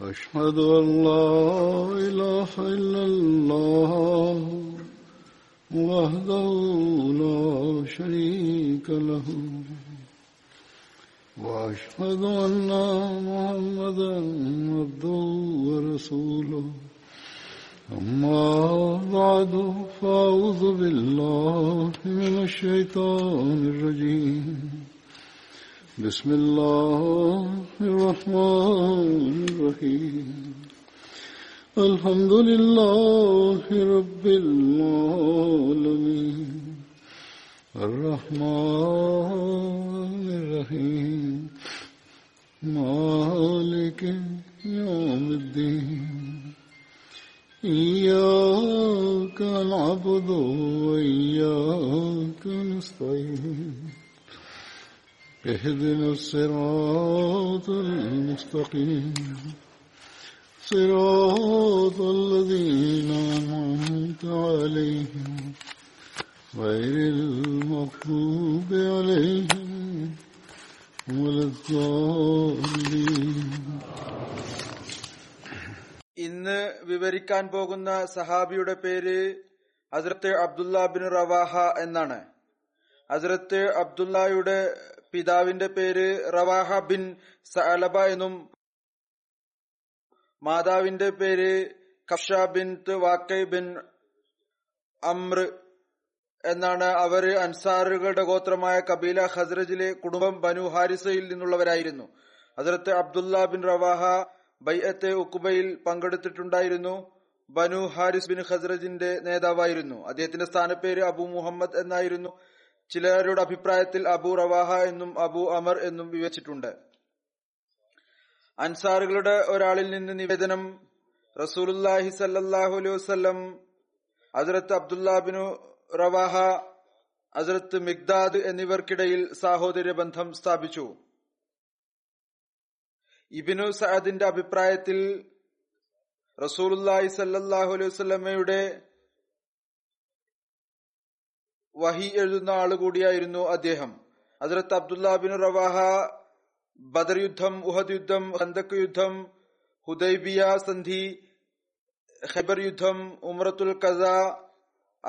أشهد أن لا إله إلا الله وحده لا شريك له وأشهد أن محمدا عبده ورسوله أما بعد فأعوذ بالله من الشيطان الرجيم بسم الله الرحمن الرحيم الحمد لله رب العالمين الرحمن الرحيم مالك يوم الدين إياك نعبد وإياك نستعين اهدنا الصراط المستقيم صراط الذين أنعمت عليهم غير المغضوب عليهم ولا الضالين. ഇന്ന് വിവരിക്കാൻ പോകുന്ന സഹാബിയുടെ പേര് ഹസ്രത്ത് അബ്ദുല്ലാ ബിൻ റവാഹ എന്നാണ്. ഹസ്രത്ത് അബ്ദുല്ലായുടെ പിതാവിന്റെ പേര് റവാഹ ബിൻ സഅലബ എന്നും മാതാവിന്റെ പേര് കഫ്ഷ ബിൻത് വാഖയ് ബിൻ അംർ എന്നാണ്. അവർ അൻസാറുകളുടെ ഗോത്രമായ കബീല ഖസ്റജിലെ കുടുംബം ബനു ഹാരിസയിൽ നിന്നുള്ളവരായിരുന്നു. ഹസ്രത്ത് അബ്ദുല്ലാ ബിൻ റവാഹ ബൈഅത്ത് ഉഖബയിൽ പങ്കെടുത്തിട്ടുണ്ടായിരുന്നു. ബനു ഹാരിസ് ബിൻ ഖസ്റജിന്റെ നേതാവായിരുന്നു. അദ്ദേഹത്തിന്റെ സ്ഥാനപ്പേര് അബു മുഹമ്മദ് എന്നായിരുന്നു. ചിലരുടെ അഭിപ്രായത്തിൽ അബു റവാഹ എന്നും അബു അമർ എന്നും വിവരിച്ചിട്ടുണ്ട്. അൻസാറുകളുടെ ഒരാളിൽ നിന്ന് നിവേദനം: റസൂലുള്ളാഹി സല്ലല്ലാഹു അലൈഹി വസല്ലം ഹസ്രത്ത് അബ്ദുല്ലാ ബിൻ റവാഹ, ഹസ്രത്ത് മിഖ്ദാദ് എന്നിവർക്കിടയിൽ സഹോദര്യ ബന്ധം സ്ഥാപിച്ചു. ഇബ്നു സഅദിന്റെ അഭിപ്രായത്തിൽ റസൂലുള്ളാഹി സല്ലല്ലാഹു അലൈഹി വസല്ലമയുടെ വഹി എഴുതുന്ന ആളുകൂടിയായിരുന്നു അദ്ദേഹം. ഹസ്രത്ത് അബ്ദുല്ലാ ബിൻ റവാഹ ബദർ യുദ്ധം, ഉഹദ് യുദ്ധം, ഖന്ദഖ് യുദ്ധം, ഹുദൈബിയ സന്ധി, ഖൈബർ യുദ്ധം, ഉംറത്തുൽ ഖസാ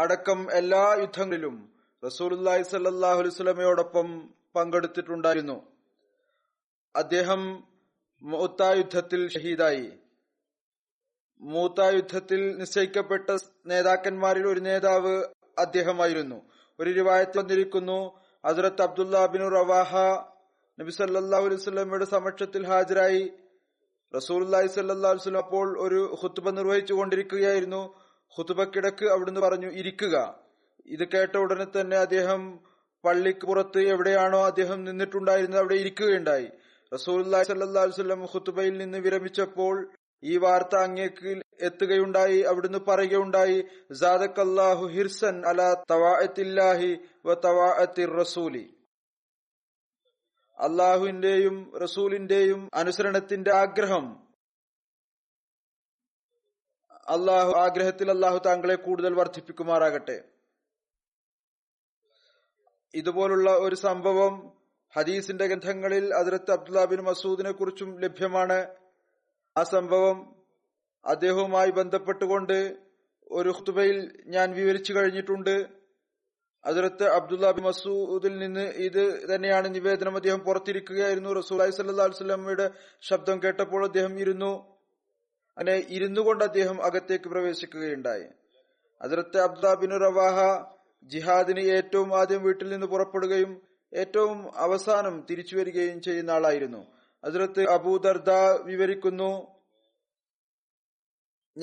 അടക്കം എല്ലാ യുദ്ധങ്ങളിലും റസൂലുള്ളാഹി സ്വല്ലല്ലാഹു അലൈഹി വസല്ലമയോടൊപ്പം പങ്കെടുത്തിട്ടുണ്ടായിരുന്നു. അദ്ദേഹം മൂത്താ യുദ്ധത്തിൽ ഷഹീദായി. മൂത്താ യുദ്ധത്തിൽ നിശ്ചയിക്കപ്പെട്ട നേതാക്കന്മാരിൽ ഒരു നേതാവ് അദ്ദേഹമായിരുന്നു. ഒരു റിവായത്തിൽ വന്നിരിക്കുന്നു, ഹസ്രത്ത് അബ്ദുല്ലാ ബിൻ റവാഹ നബി സല്ലല്ലാഹു അലൈഹി വസല്ലമയുടെ സമക്ഷത്തിൽ ഹാജരായി. റസൂലുള്ളാഹി സല്ലല്ലാഹു അലൈഹി വസല്ലം അപ്പോൾ ഒരു ഖുത്ബ നിർവഹിച്ചു കൊണ്ടിരിക്കുകയായിരുന്നു. ഖുത്ബക്കിടക്ക് അവിടുന്ന് പറഞ്ഞു, "ഇരിക്കുക." ഇത് കേട്ട ഉടനെ തന്നെ അദ്ദേഹം പള്ളിക്ക് പുറത്ത് എവിടെയാണോ അദ്ദേഹം നിന്നിട്ടുണ്ടായിരുന്നത് അവിടെ ഇരിക്കുകയുണ്ടായി. റസൂലുള്ളാഹി സല്ലല്ലാഹു അലൈഹി വസല്ലം ഖുത്ബയിൽ നിന്ന് വിരമിച്ചപ്പോൾ ഈ വാർത്ത അങ്ങേക്ക് എത്തുകയുണ്ടായി. അവിടുന്ന് പറയുകയുണ്ടായി, "സാദഖല്ലാഹു ഹിർസൻ അലാ തവാഅത്തില്ലാഹി വ തവാഅത്തിർ റസൂലി." അല്ലാഹുവിന്റെയും റസൂലിന്റെയും അനുസരണത്തിന്റെ ആഗ്രഹം, ആഗ്രഹത്തിൽ അല്ലാഹു താങ്കളെ കൂടുതൽ വർദ്ധിപ്പിക്കുമാറാകട്ടെ. ഇതുപോലുള്ള ഒരു സംഭവം ഹദീസിന്റെ ഗ്രന്ഥങ്ങളിൽ ഹസ്രത്ത് അബ്ദുല്ലാ ബിൻ മസൂദിനെ കുറിച്ചും ലഭ്യമാണ്. ആ സംഭവം അദ്ദേഹവുമായി ബന്ധപ്പെട്ടുകൊണ്ട് ഒരു ഖുതുബയിൽ ഞാൻ വിവരിച്ചു കഴിഞ്ഞിട്ടുണ്ട്. ഹസ്രത്ത് അബ്ദുല്ലാ ബിൻ മസൂദിൽ നിന്ന് ഇത് തന്നെയാണ് നിവേദനം. അദ്ദേഹം പുറത്തിരിക്കുകയായിരുന്നു. റസൂലുള്ളാഹി സ്വല്ലല്ലാഹു അലൈഹി വസല്ലമയുടെ ശബ്ദം കേട്ടപ്പോൾ അദ്ദേഹം ഇരുന്നു കൊണ്ട് അദ്ദേഹം അകത്തേക്ക് പ്രവേശിക്കുകയുണ്ടായി. ഹസ്രത്ത് അബ്ദുല്ലാ ബിൻ റവാഹ ജിഹാദിന് ഏറ്റവും ആദ്യം വീട്ടിൽ നിന്ന് പുറപ്പെടുകയും ഏറ്റവും അവസാനം തിരിച്ചു വരികയും ചെയ്യുന്ന ആളായിരുന്നു. ഹസ്രത്ത് അബൂദർദ വിവരിക്കുന്നു,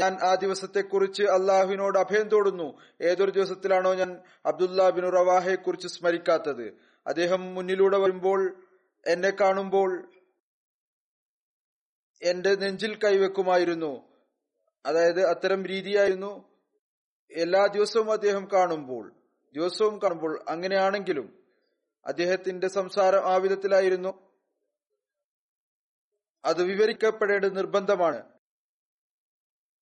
"ഞാൻ ആ ദിവസത്തെക്കുറിച്ച് അള്ളാഹുവിനോട് അഭയം തോടുന്നു. ഏതൊരു ദിവസത്തിലാണോ ഞാൻ അബ്ദുല്ലാ ബിൻ റവാഹയെ കുറിച്ച് സ്മരിക്കാത്തത്, അദ്ദേഹം മുന്നിലൂടെ വരുമ്പോൾ എന്നെ കാണുമ്പോൾ എന്റെ നെഞ്ചിൽ കൈവെക്കുമായിരുന്നു." അതായത് അത്തരം രീതിയായിരുന്നു. എല്ലാ ദിവസവും അദ്ദേഹം കാണുമ്പോൾ, അങ്ങനെയാണെങ്കിലും അദ്ദേഹത്തിന്റെ സംസാരം ആ വിധത്തിലായിരുന്നു. അത് വിവരിക്കപ്പെടേണ്ടത് നിർബന്ധമാണ്.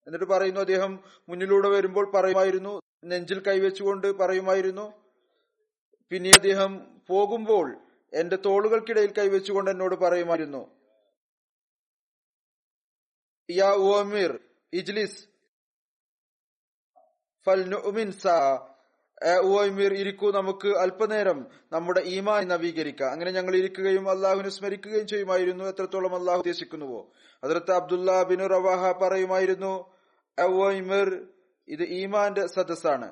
എന്നിട്ട് പറയുന്നു, അദ്ദേഹം മുന്നിലൂടെ വരുമ്പോൾ പറയുമായിരുന്നു, നെഞ്ചിൽ കൈവച്ചുകൊണ്ട് പറയുമായിരുന്നു. പിന്നെ അദ്ദേഹം പോകുമ്പോൾ എന്റെ തോളുകൾക്കിടയിൽ കൈവച്ചുകൊണ്ട് എന്നോട് പറയുമായിരുന്നു. يا عمر اجلس فلنؤمن ساعة. ഉമീർ ഇരിക്കൂ, നമുക്ക് അല്പനേരം നമ്മുടെ ഈമാൻ നവീകരിക്കാം. അങ്ങനെ ഞങ്ങൾ ഇരിക്കുകയും അള്ളാഹുവിനെ സ്മരിക്കുകയും ചെയ്യുമായിരുന്നു. എത്രത്തോളം അള്ളാഹു ഉദ്ദേശിക്കുന്നുവോ. ഹദ്റത്ത് അബ്ദുല്ലാ ബിൻ റവാഹ പറയുമായിരുന്നു, ഉമീർ ഇത് ഈമാന്റെ സദസ്സാണ്.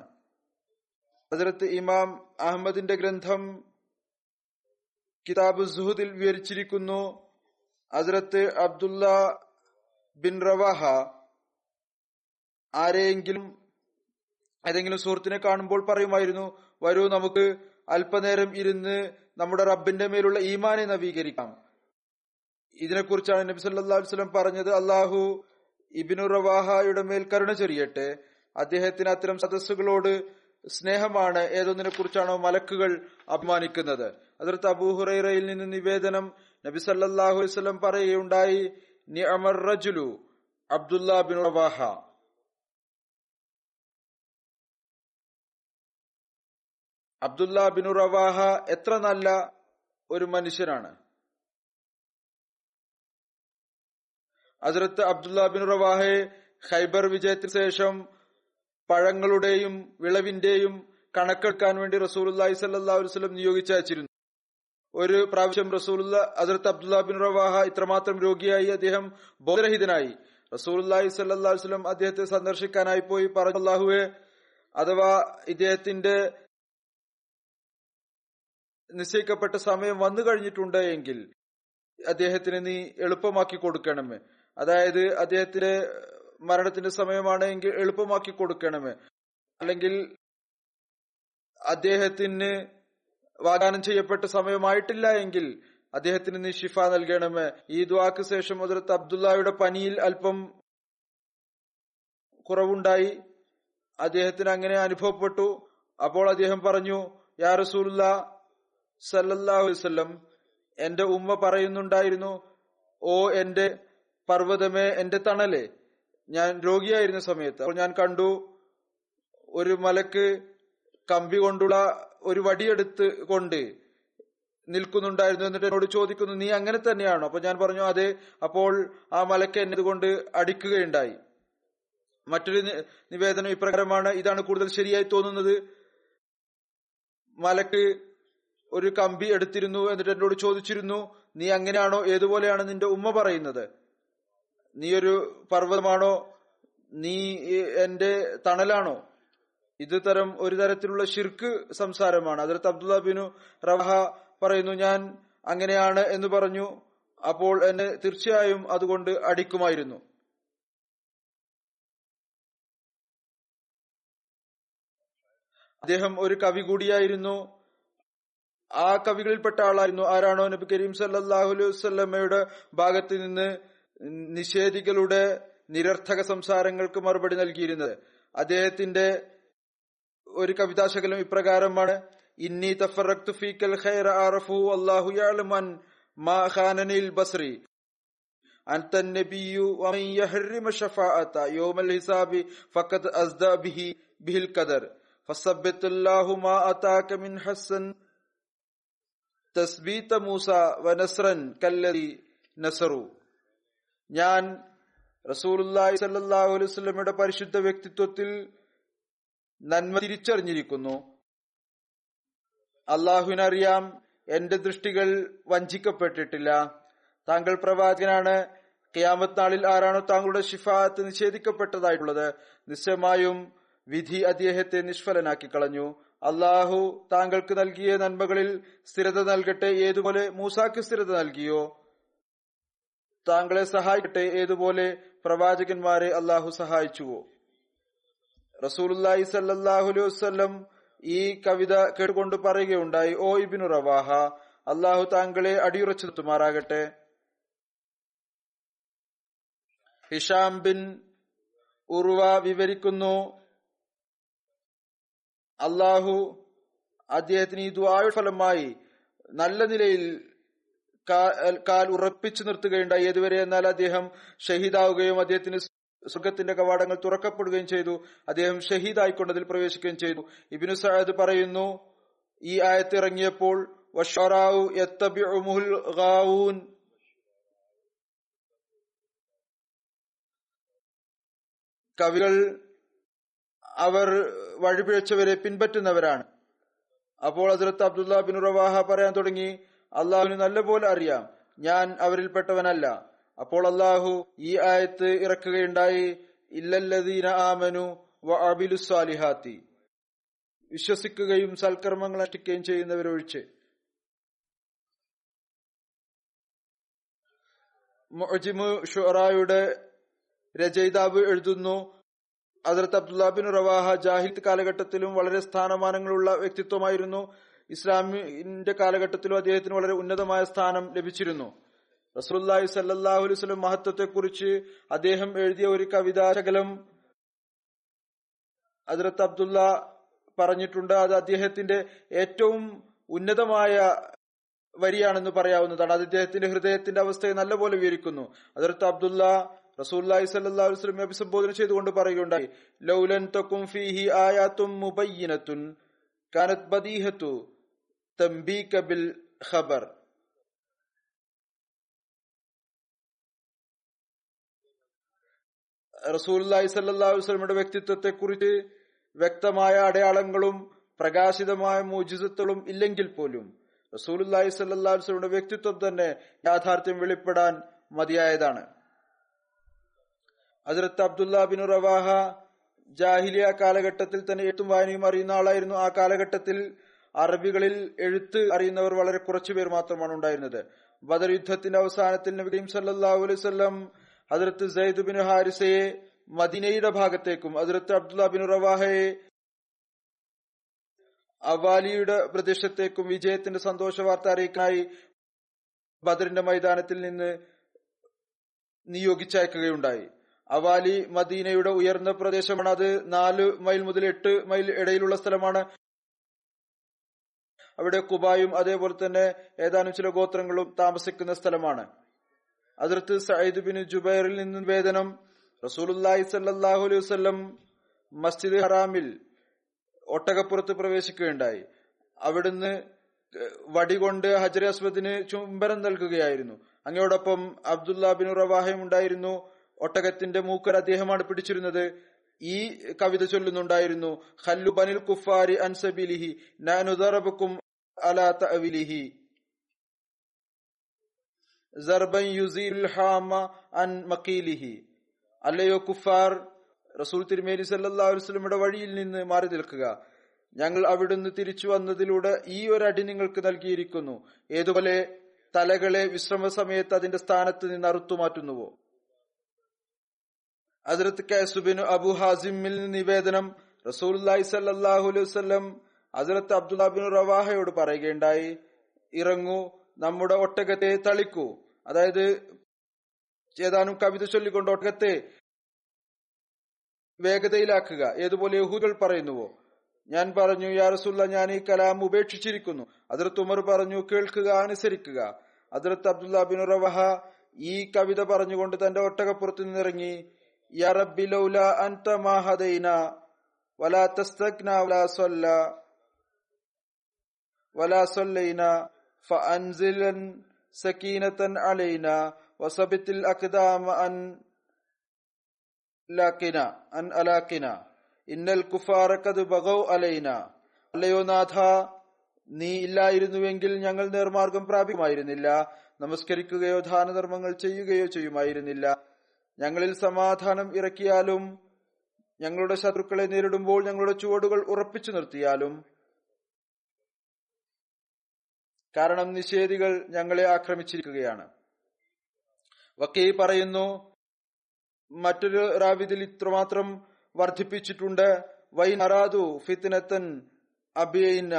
ഹദ്റത്ത് ഇമാം അഹമ്മദിന്റെ ഗ്രന്ഥം കിതാബു സുഹുദിൽ വിവരിച്ചിരിക്കുന്നു, ഹദ്റത്ത് അബ്ദുല്ലാ ബിൻ റവാഹ ഏതെങ്കിലും സുഹൃത്തിനെ കാണുമ്പോൾ പറയുമായിരുന്നു, വരൂ നമുക്ക് അല്പനേരം ഇരുന്ന് നമ്മുടെ റബ്ബിന്റെ മേലുള്ള ഈമാനെ നവീകരിക്കാം. ഇതിനെക്കുറിച്ചാണ് നബി സല്ലല്ലാഹു അലൈഹി വസല്ലം പറഞ്ഞത്, അല്ലാഹു ഇബ്നു റവാഹയുടെ മേൽ കരുണ ചൊരിയട്ടെ, അദ്ദേഹത്തിന് അത്തരം സദസ്സുകളോട് സ്നേഹമാണ്. ഏതൊന്നിനെ കുറിച്ചാണോ മലക്കുകൾ അഭിമാനിക്കുന്നത്. ഹദ്റത്ത് അബൂ ഹുറൈറയിൽ നിന്ന് നിവേദനം, നബി സല്ലല്ലാഹു അലൈഹി വസല്ലം പറയുകയുണ്ടായി, നിഅമർ റജുലു Abdullah bin Rawaha. Abdullah bin Rawaha എത്ര നല്ല ഒരു മനുഷ്യനാണ്. ഹസ്രത്ത് അബ്ദുല്ലാ ബിൻ റവാഹയെ ഖൈബർ വിജയത്തിന് ശേഷം പഴങ്ങളുടെയും വിളവിന്റെയും കണക്കെടുക്കാൻ വേണ്ടി റസൂലുള്ളാഹി സ്വല്ലല്ലാഹു അലൈഹി വസല്ലം നിയോഗിച്ചയച്ചിരുന്നു. ഒരു പ്രാവശ്യം ഹസ്രത്ത് അബ്ദുല്ലാ ബിൻ റവാഹ ഇത്രമാത്രം രോഗിയായി അദ്ദേഹം ബോധരഹിതനായി. റസൂലുള്ളാഹി സ്വല്ലല്ലാഹു അലൈഹി വസല്ലം അദ്ദേഹത്തെ സന്ദർശിക്കാനായി പോയി പറഞ്ഞു, അല്ലാഹുവേ, അഥവാ ഇദ്ദേഹത്തിന്റെ നിശ്ചയിക്കപ്പെട്ട സമയം വന്നു കഴിഞ്ഞിട്ടുണ്ട് എങ്കിൽ അദ്ദേഹത്തിന് നീ എളുപ്പമാക്കി കൊടുക്കണമേ. അതായത് അദ്ദേഹത്തിന്റെ മരണത്തിന്റെ സമയമാണ് എങ്കിൽ എളുപ്പമാക്കി കൊടുക്കണമേ, അല്ലെങ്കിൽ അദ്ദേഹത്തിന് വാഗ്ദാനം ചെയ്യപ്പെട്ട സമയമായിട്ടില്ല എങ്കിൽ അദ്ദേഹത്തിന് നീ ഷിഫ നൽകണമേ. ഈ ദുആക്ക് ശേഷം ഹദ്റത്ത് അബ്ദുല്ലായുടെ പനിയിൽ അല്പം കുറവുണ്ടായി, അദ്ദേഹത്തിന് അങ്ങനെ അനുഭവപ്പെട്ടു. അപ്പോൾ അദ്ദേഹം പറഞ്ഞു, യാ റസൂലുള്ളാഹി സല്ലല്ലാഹു അലൈഹി വസല്ലം, എന്റെ ഉമ്മ പറയുന്നുണ്ടായിരുന്നു, ഓ എന്റെ പർവ്വതമേ, എന്റെ തണലേ, ഞാൻ രോഗിയായിരുന്ന സമയത്ത് അപ്പോൾ ഞാൻ കണ്ടു ഒരു മലക്ക് കമ്പി കൊണ്ടുള്ള ഒരു വടിയെടുത്ത് കൊണ്ട് നിൽക്കുന്നുണ്ടായിരുന്നു. എന്നിട്ട് എന്നോട് ചോദിക്കുന്നു, നീ അങ്ങനെ തന്നെയാണോ? അപ്പൊ ഞാൻ പറഞ്ഞു അതെ. അപ്പോൾ ആ മലക്ക് എന്നെ കൊണ്ട് അടിക്കുകയുണ്ടായി. മറ്റൊരു നിവേദനം ഇപ്രകാരമാണ്, ഇതാണ് കൂടുതൽ ശരിയായി തോന്നുന്നത്, മലക്ക് ഒരു കമ്പി എടുത്തിരുന്നു, എന്നിട്ട് എന്നോട് ചോദിച്ചിരുന്നു, നീ അങ്ങനെയാണോ, ഏതുപോലെയാണ് നിന്റെ ഉമ്മ പറയുന്നത്, നീ ഒരു പർവ്വതമാണോ, നീ എന്റെ തണലാണോ? ഇത് തരം ഒരു തരത്തിലുള്ള ശിർക്ക് സംസാരമാണ്. ഹദ്റത്ത് അബ്ദുല്ലാ ബിൻ റവാഹ പറയുന്നു, ഞാൻ അങ്ങനെയാണ് എന്ന് പറഞ്ഞു. അപ്പോൾ എന്നെ തീർച്ചയായും അതുകൊണ്ട് അടിക്കുമായിരുന്നു. അദ്ദേഹം ഒരു കവി കൂടിയായിരുന്നു. ആ കവികളിൽപ്പെട്ട ആളായിരുന്നു. ആരാണോ നബി കരീം സല്ലല്ലാഹു അലൈഹി വസല്ലമയുടെ ഭാഗത്ത് നിന്ന് നിഷേധികളുടെ നിരർത്ഥക സംസാരങ്ങൾക്ക് മറുപടി നൽകിയിരുന്നത്. അദ്ദേഹത്തിന്റെ ഒരു കവിതാശകലം ഇപ്രകാരമാണ്, ഇന്നി തഫറഖ്തു ഫീകൽ ഖൈറ അർഫു വല്ലാഹു യഅലമു മാ ഖാനനിൽ ബസ്രി അൻത നബിയു വമൻ യഹ്രിമ ശഫാഅത യൗമൽ ഹിസാബി ഫഖദ് അസ്ദാ ബിഹി ബിൽ ഖദർ ഫസബ്ബിത്തുല്ലാഹു മാ അതാക മിൻ ഹസൻ തസ്ബീത മൂസ വനസ്രൻ കല്ലദി നസറു. ഞാൻ റസൂലുള്ളാഹി സ്വല്ലല്ലാഹു അലൈഹി വസല്ലമയുടെ പരിശുദ്ധ വ്യക്തിത്വത്തിൽ നന്മ തിരിച്ചറിഞ്ഞിരിക്കുന്നു. അള്ളാഹുവിനറിയാം, എന്റെ ദൃഷ്ടികൾ വഞ്ചിക്കപ്പെട്ടിട്ടില്ല. താങ്കൾ പ്രവാചകനാണ്. ഖിയാമത്ത് നാളിൽ ആരാണോ താങ്കളുടെ ശിഫാഅത്ത് നിഷേധിക്കപ്പെട്ടതായിട്ടുള്ളത്, നിശ്ചയമായും വിധി അദ്ദേഹത്തെ നിഷ്ഫലനാക്കി കളഞ്ഞു. അള്ളാഹു താങ്കൾക്ക് നൽകിയ നന്മകളിൽ സ്ഥിരത നൽകട്ടെ, ഏതുപോലെ മൂസാക്ക് സ്ഥിരത നൽകിയോ. താങ്കളെ സഹായിക്കട്ടെ, ഏതുപോലെ പ്രവാചകന്മാരെ അള്ളാഹു സഹായിച്ചുവോ. റസൂലുള്ളാഹി സല്ലല്ലാഹു അലൈഹി വസല്ലം ഈ കവിത കേട്ടുകൊണ്ട് പറയുകയുണ്ടായി, ഓ ഇബ്നു റവാഹ, അള്ളാഹു താങ്കളെ അടിയുറച്ചു നിർത്തുമാറാകട്ടെ. ഹിഷാം ബിൻ ഉർവ വിവരിക്കുന്നു, അള്ളാഹു അദ്ദേഹത്തിന് ഈ ദുആയുടെ ഫലമായി നല്ല നിലയിൽ കാൽ ഉറപ്പിച്ചു നിർത്തുകയുണ്ടായി. ഏതുവരെ എന്നാൽ അദ്ദേഹം ഷഹീദാവുകയും അദ്ദേഹത്തിന് സ്വർഗത്തിന്റെ കവാടങ്ങൾ തുറക്കപ്പെടുകയും ചെയ്തു. അദ്ദേഹം ഷഹീദായിക്കൊണ്ടതിൽ പ്രവേശിക്കുകയും ചെയ്തു. ഇബ്നു സഅദ് പറയുന്നു, ഈ ആയത്ത് ഇറങ്ങിയപ്പോൾ വശറാഉ യത്തബിഉമുൽ ഗാഊൻ കവികൾ അവർ വഴിപിഴച്ചവരെ പിൻപറ്റുന്നവരാണ്. അപ്പോൾ ഹസ്രത്ത് അബ്ദുല്ലാ ബിൻ റവാഹ പറയാൻ തുടങ്ങി, അള്ളാഹുവിന് നല്ലപോലെ അറിയാം, ഞാൻ അവരിൽപ്പെട്ടവനല്ല. അപ്പോൾ അള്ളാഹു ഈ ആയത്ത് ഇറക്കുകയുണ്ടായി, ഇല്ലല്ലദീന ആമനു വഅബിലുസ്സാലിഹാത്തി, വിശ്വസിക്കുകയും സൽക്കർമ്മങ്ങൾ അനുഷ്ഠിക്കുകയും ചെയ്യുന്നവരൊഴിച്ച്. മുഅ്ജിമു ശുഅറായുടെ രചയിതാവ് എഴുതുന്നു, ഹസ്രത്ത് അബ്ദുല്ലാ ബിൻ റവാഹ ജാഹിലിയത്ത് കാലഘട്ടത്തിലും വളരെ സ്ഥാനമാനങ്ങളുള്ള വ്യക്തിത്വമായിരുന്നു. ഇസ്ലാമിന്റെ കാലഘട്ടത്തിലും അദ്ദേഹത്തിന് വളരെ ഉന്നതമായ സ്ഥാനം ലഭിച്ചിരുന്നു. റസൂലുള്ളാഹി സ്വല്ലല്ലാഹു അലൈഹി വസല്ലം മഹത്വത്തെക്കുറിച്ച് അദ്ദേഹം എഴുതിയ ഒരു കവിതാശകലം ഹസ്രത്ത് അബ്ദുല്ല പറഞ്ഞിട്ടുണ്ട്. അത് അദ്ദേഹത്തിന്റെ ഏറ്റവും ഉന്നതമായ വരിയാണെന്ന് പറയാവുന്നതാണ്. അത് അദ്ദേഹത്തിന്റെ ഹൃദയത്തിന്റെ അവസ്ഥയെ നല്ലപോലെ വിവരിക്കുന്നു. ഹസ്രത്ത് അബ്ദുല്ല റസൂലുള്ളാഹി സ്വല്ലല്ലാഹു അലൈഹി വസല്ലം അഭിസംബോധന ചെയ്തുകൊണ്ട് പറയുകയുണ്ടായി, ലൗലൻ തകും ഫീഹി ആയാത്തുൻ മുബയ്യിനത്തുൻ കാനത് ബദീഹത്തു തംബീക ബിൽ ഖബർ. റസൂലുള്ളാഹി സ്വല്ലല്ലാഹു അലൈഹി വസല്ലമയുടെ വ്യക്തിത്വത്തെ കുറിച്ച് വ്യക്തമായ അടയാളങ്ങളും പ്രകാശിതമായ മുഅ്ജിസത്തുകളും ഇല്ലെങ്കിൽ പോലും റസൂലുള്ളാഹി സ്വല്ലല്ലാഹു അലൈഹി വസല്ലമയുടെ വ്യക്തിത്വം തന്നെ യാഥാർത്ഥ്യം വെളിപ്പെടാൻ മതിയായതാണ്. ഹസ്രത്ത് അബ്ദുല്ലാ ബിൻ റവാഹ ജാഹിലിയ കാലഘട്ടത്തിൽ തന്നെ എഴുത്തും വായനയും അറിയുന്ന ആളായിരുന്നു. ആ കാലഘട്ടത്തിൽ അറബികളിൽ എഴുത്ത് അറിയുന്നവർ വളരെ കുറച്ചുപേർ മാത്രമാണ് ഉണ്ടായിരുന്നത്. ബദർ യുദ്ധത്തിന്റെ അവസാനത്തിൽ നബി കരീം സല്ലല്ലാഹു അലൈഹി വസല്ലം ഹസ്രത്ത് സെയ്ദ് ബിൻ ഹാരിസയെ മദീനയുടെ ഭാഗത്തേക്കും ഹസ്രത്ത് അബ്ദുല്ലാ ബിൻ റവാഹയെ അവാലിയുടെ പ്രദേശത്തേക്കും വിജയത്തിന്റെ സന്തോഷ വാർത്ത അറിയിക്കാനായി ബദറിന്റെ മൈതാനത്തിൽ നിന്ന് നിയോഗിച്ചയക്കുകയുണ്ടായി. അവാലി മദീനയുടെ ഉയർന്ന പ്രദേശമാണ്. അത് 4 മൈൽ മുതൽ 8 മൈൽ ഇടയിലുള്ള സ്ഥലമാണ്. അവിടെ കുബായും അതേപോലെ തന്നെ ഏതാനും ചില ഗോത്രങ്ങളും താമസിക്കുന്ന സ്ഥലമാണ്. ഹസ്രത്ത് സഈദ് ബിൻ ജുബൈറിൽ നിന്നും വേദനം, റസൂലുള്ളാഹി സ്വല്ലല്ലാഹു അലൈഹി വസല്ലം മസ്ജിദ് ഹറാമിൽ ഒട്ടകപ്പുറത്ത് പ്രവേശിക്കുകയുണ്ടായി. അവിടുന്ന് വടികൊണ്ട് ഹജർ അസ്വദിന് ചുംബനം നൽകുകയായിരുന്നു. അങ്ങയോടൊപ്പം അബ്ദുല്ലാ ബിൻ റവാഹയും ഉണ്ടായിരുന്നു. ഒട്ടകത്തിന്റെ മൂക്കർ അദ്ദേഹമാണ് പിടിച്ചിരുന്നത്. ഈ കവിത ചൊല്ലുന്നുണ്ടായിരുന്നു, ഖല്ലു ബനിൽ കുഫാരി അൻ സബീലിഹി നനുദറബുകും അലാ തഅവിലിഹി സർബൻ യുസീൽ ഹാമ അൻ മഖീലിഹി. അല്ലയോ കുഫാർ, റസൂൽ തിരുമേനി സല്ലല്ലാഹു അലൈഹി വസല്ലമയുടെ വഴിയിൽ നിന്ന് മാറി നിൽക്കുക. ഞങ്ങൾ അവിടുന്ന് തിരിച്ചു വന്നതിലൂടെ ഈ ഒരടി നിങ്ങൾക്ക് നൽകിയിരിക്കുന്നു, ഏതുപോലെ തലകളെ വിശ്രമ സമയത്ത് അതിന്റെ സ്ഥാനത്ത് നിന്ന് അറുത്തുമാറ്റുന്നുവോ. ഹസ്രത്ത് കൈസുബിൻ അബു ഹാസിമിൽ നിവേദനം, റസൂലുള്ളാഹി സ്വല്ലല്ലാഹു അലൈഹി വസല്ലം ഹസ്രത്ത് അബ്ദുല്ലാ ബിൻ റവാഹയോട് പറയുകയുണ്ടായി, ഇറങ്ങൂ, നമ്മുടെ ഒട്ടകത്തെ തളിക്കൂ. അതായത് ഏതാനും കവിത ചൊല്ലിക്കൊണ്ട് ഒട്ടകത്തെ വേഗതയിലാക്കുക, ഏതുപോലെ യഹൂദികൾ പറയുന്നുവോ. ഞാൻ പറഞ്ഞു, യാ റസൂലുള്ളാഹി, ഞാൻ ഈ കലാം ഉപേക്ഷിച്ചിരിക്കുന്നു. ഹസ്രത്ത് ഉമർ പറഞ്ഞു, കേൾക്കുക, അനുസരിക്കുക. ഹസ്രത്ത് അബ്ദുല്ലാ ബിൻ റവാഹ ഈ കവിത പറഞ്ഞുകൊണ്ട് തന്റെ ഒട്ടകപ്പുറത്ത് നിന്നിറങ്ങി, യാ റബ്ബി ലൗലാ അൻത മാ ഹദൈനാ വലാ തസ്തഗ്നാ വലാ സല്ലൈനാ ഫഅൻസിലൻ സകീനതൻ അലൈനാ വസബിതിൽ അഖദാമ അൻ അലാഖിനാ ഇന്നൽ കുഫാര ഖദ് ബഗൗ അലൈനാ. അല്ലയോ നാഥ, നീ ഇല്ലായിരുന്നുവെങ്കിൽ ഞങ്ങൾ നേർമാർഗം പ്രാപിക്കുമായിരുന്നില്ല, നമസ്കരിക്കുകയോ ദാനധർമ്മങ്ങൾ ചെയ്യുകയോ ചെയ്യുമായിരുന്നില്ല. ഞങ്ങളിൽ സമാധാനം ഇറക്കിയാലും ഞങ്ങളുടെ ശത്രുക്കളെ നേരിടുമ്പോൾ ഞങ്ങളുടെ ചുവടുകൾ ഉറപ്പിച്ചു നിർത്തിയാലും, കാരണം നിഷേധികൾ ഞങ്ങളെ ആക്രമിച്ചിരിക്കുകയാണ്. വക്കീ പറയുന്നു, മറ്റൊരു റാവിദിൽ ഇത്രമാത്രം വർദ്ധിപ്പിച്ചിട്ടുണ്ട്, വൈൻ അറാദു ഫിത്നത്തൻ അബിയൈന.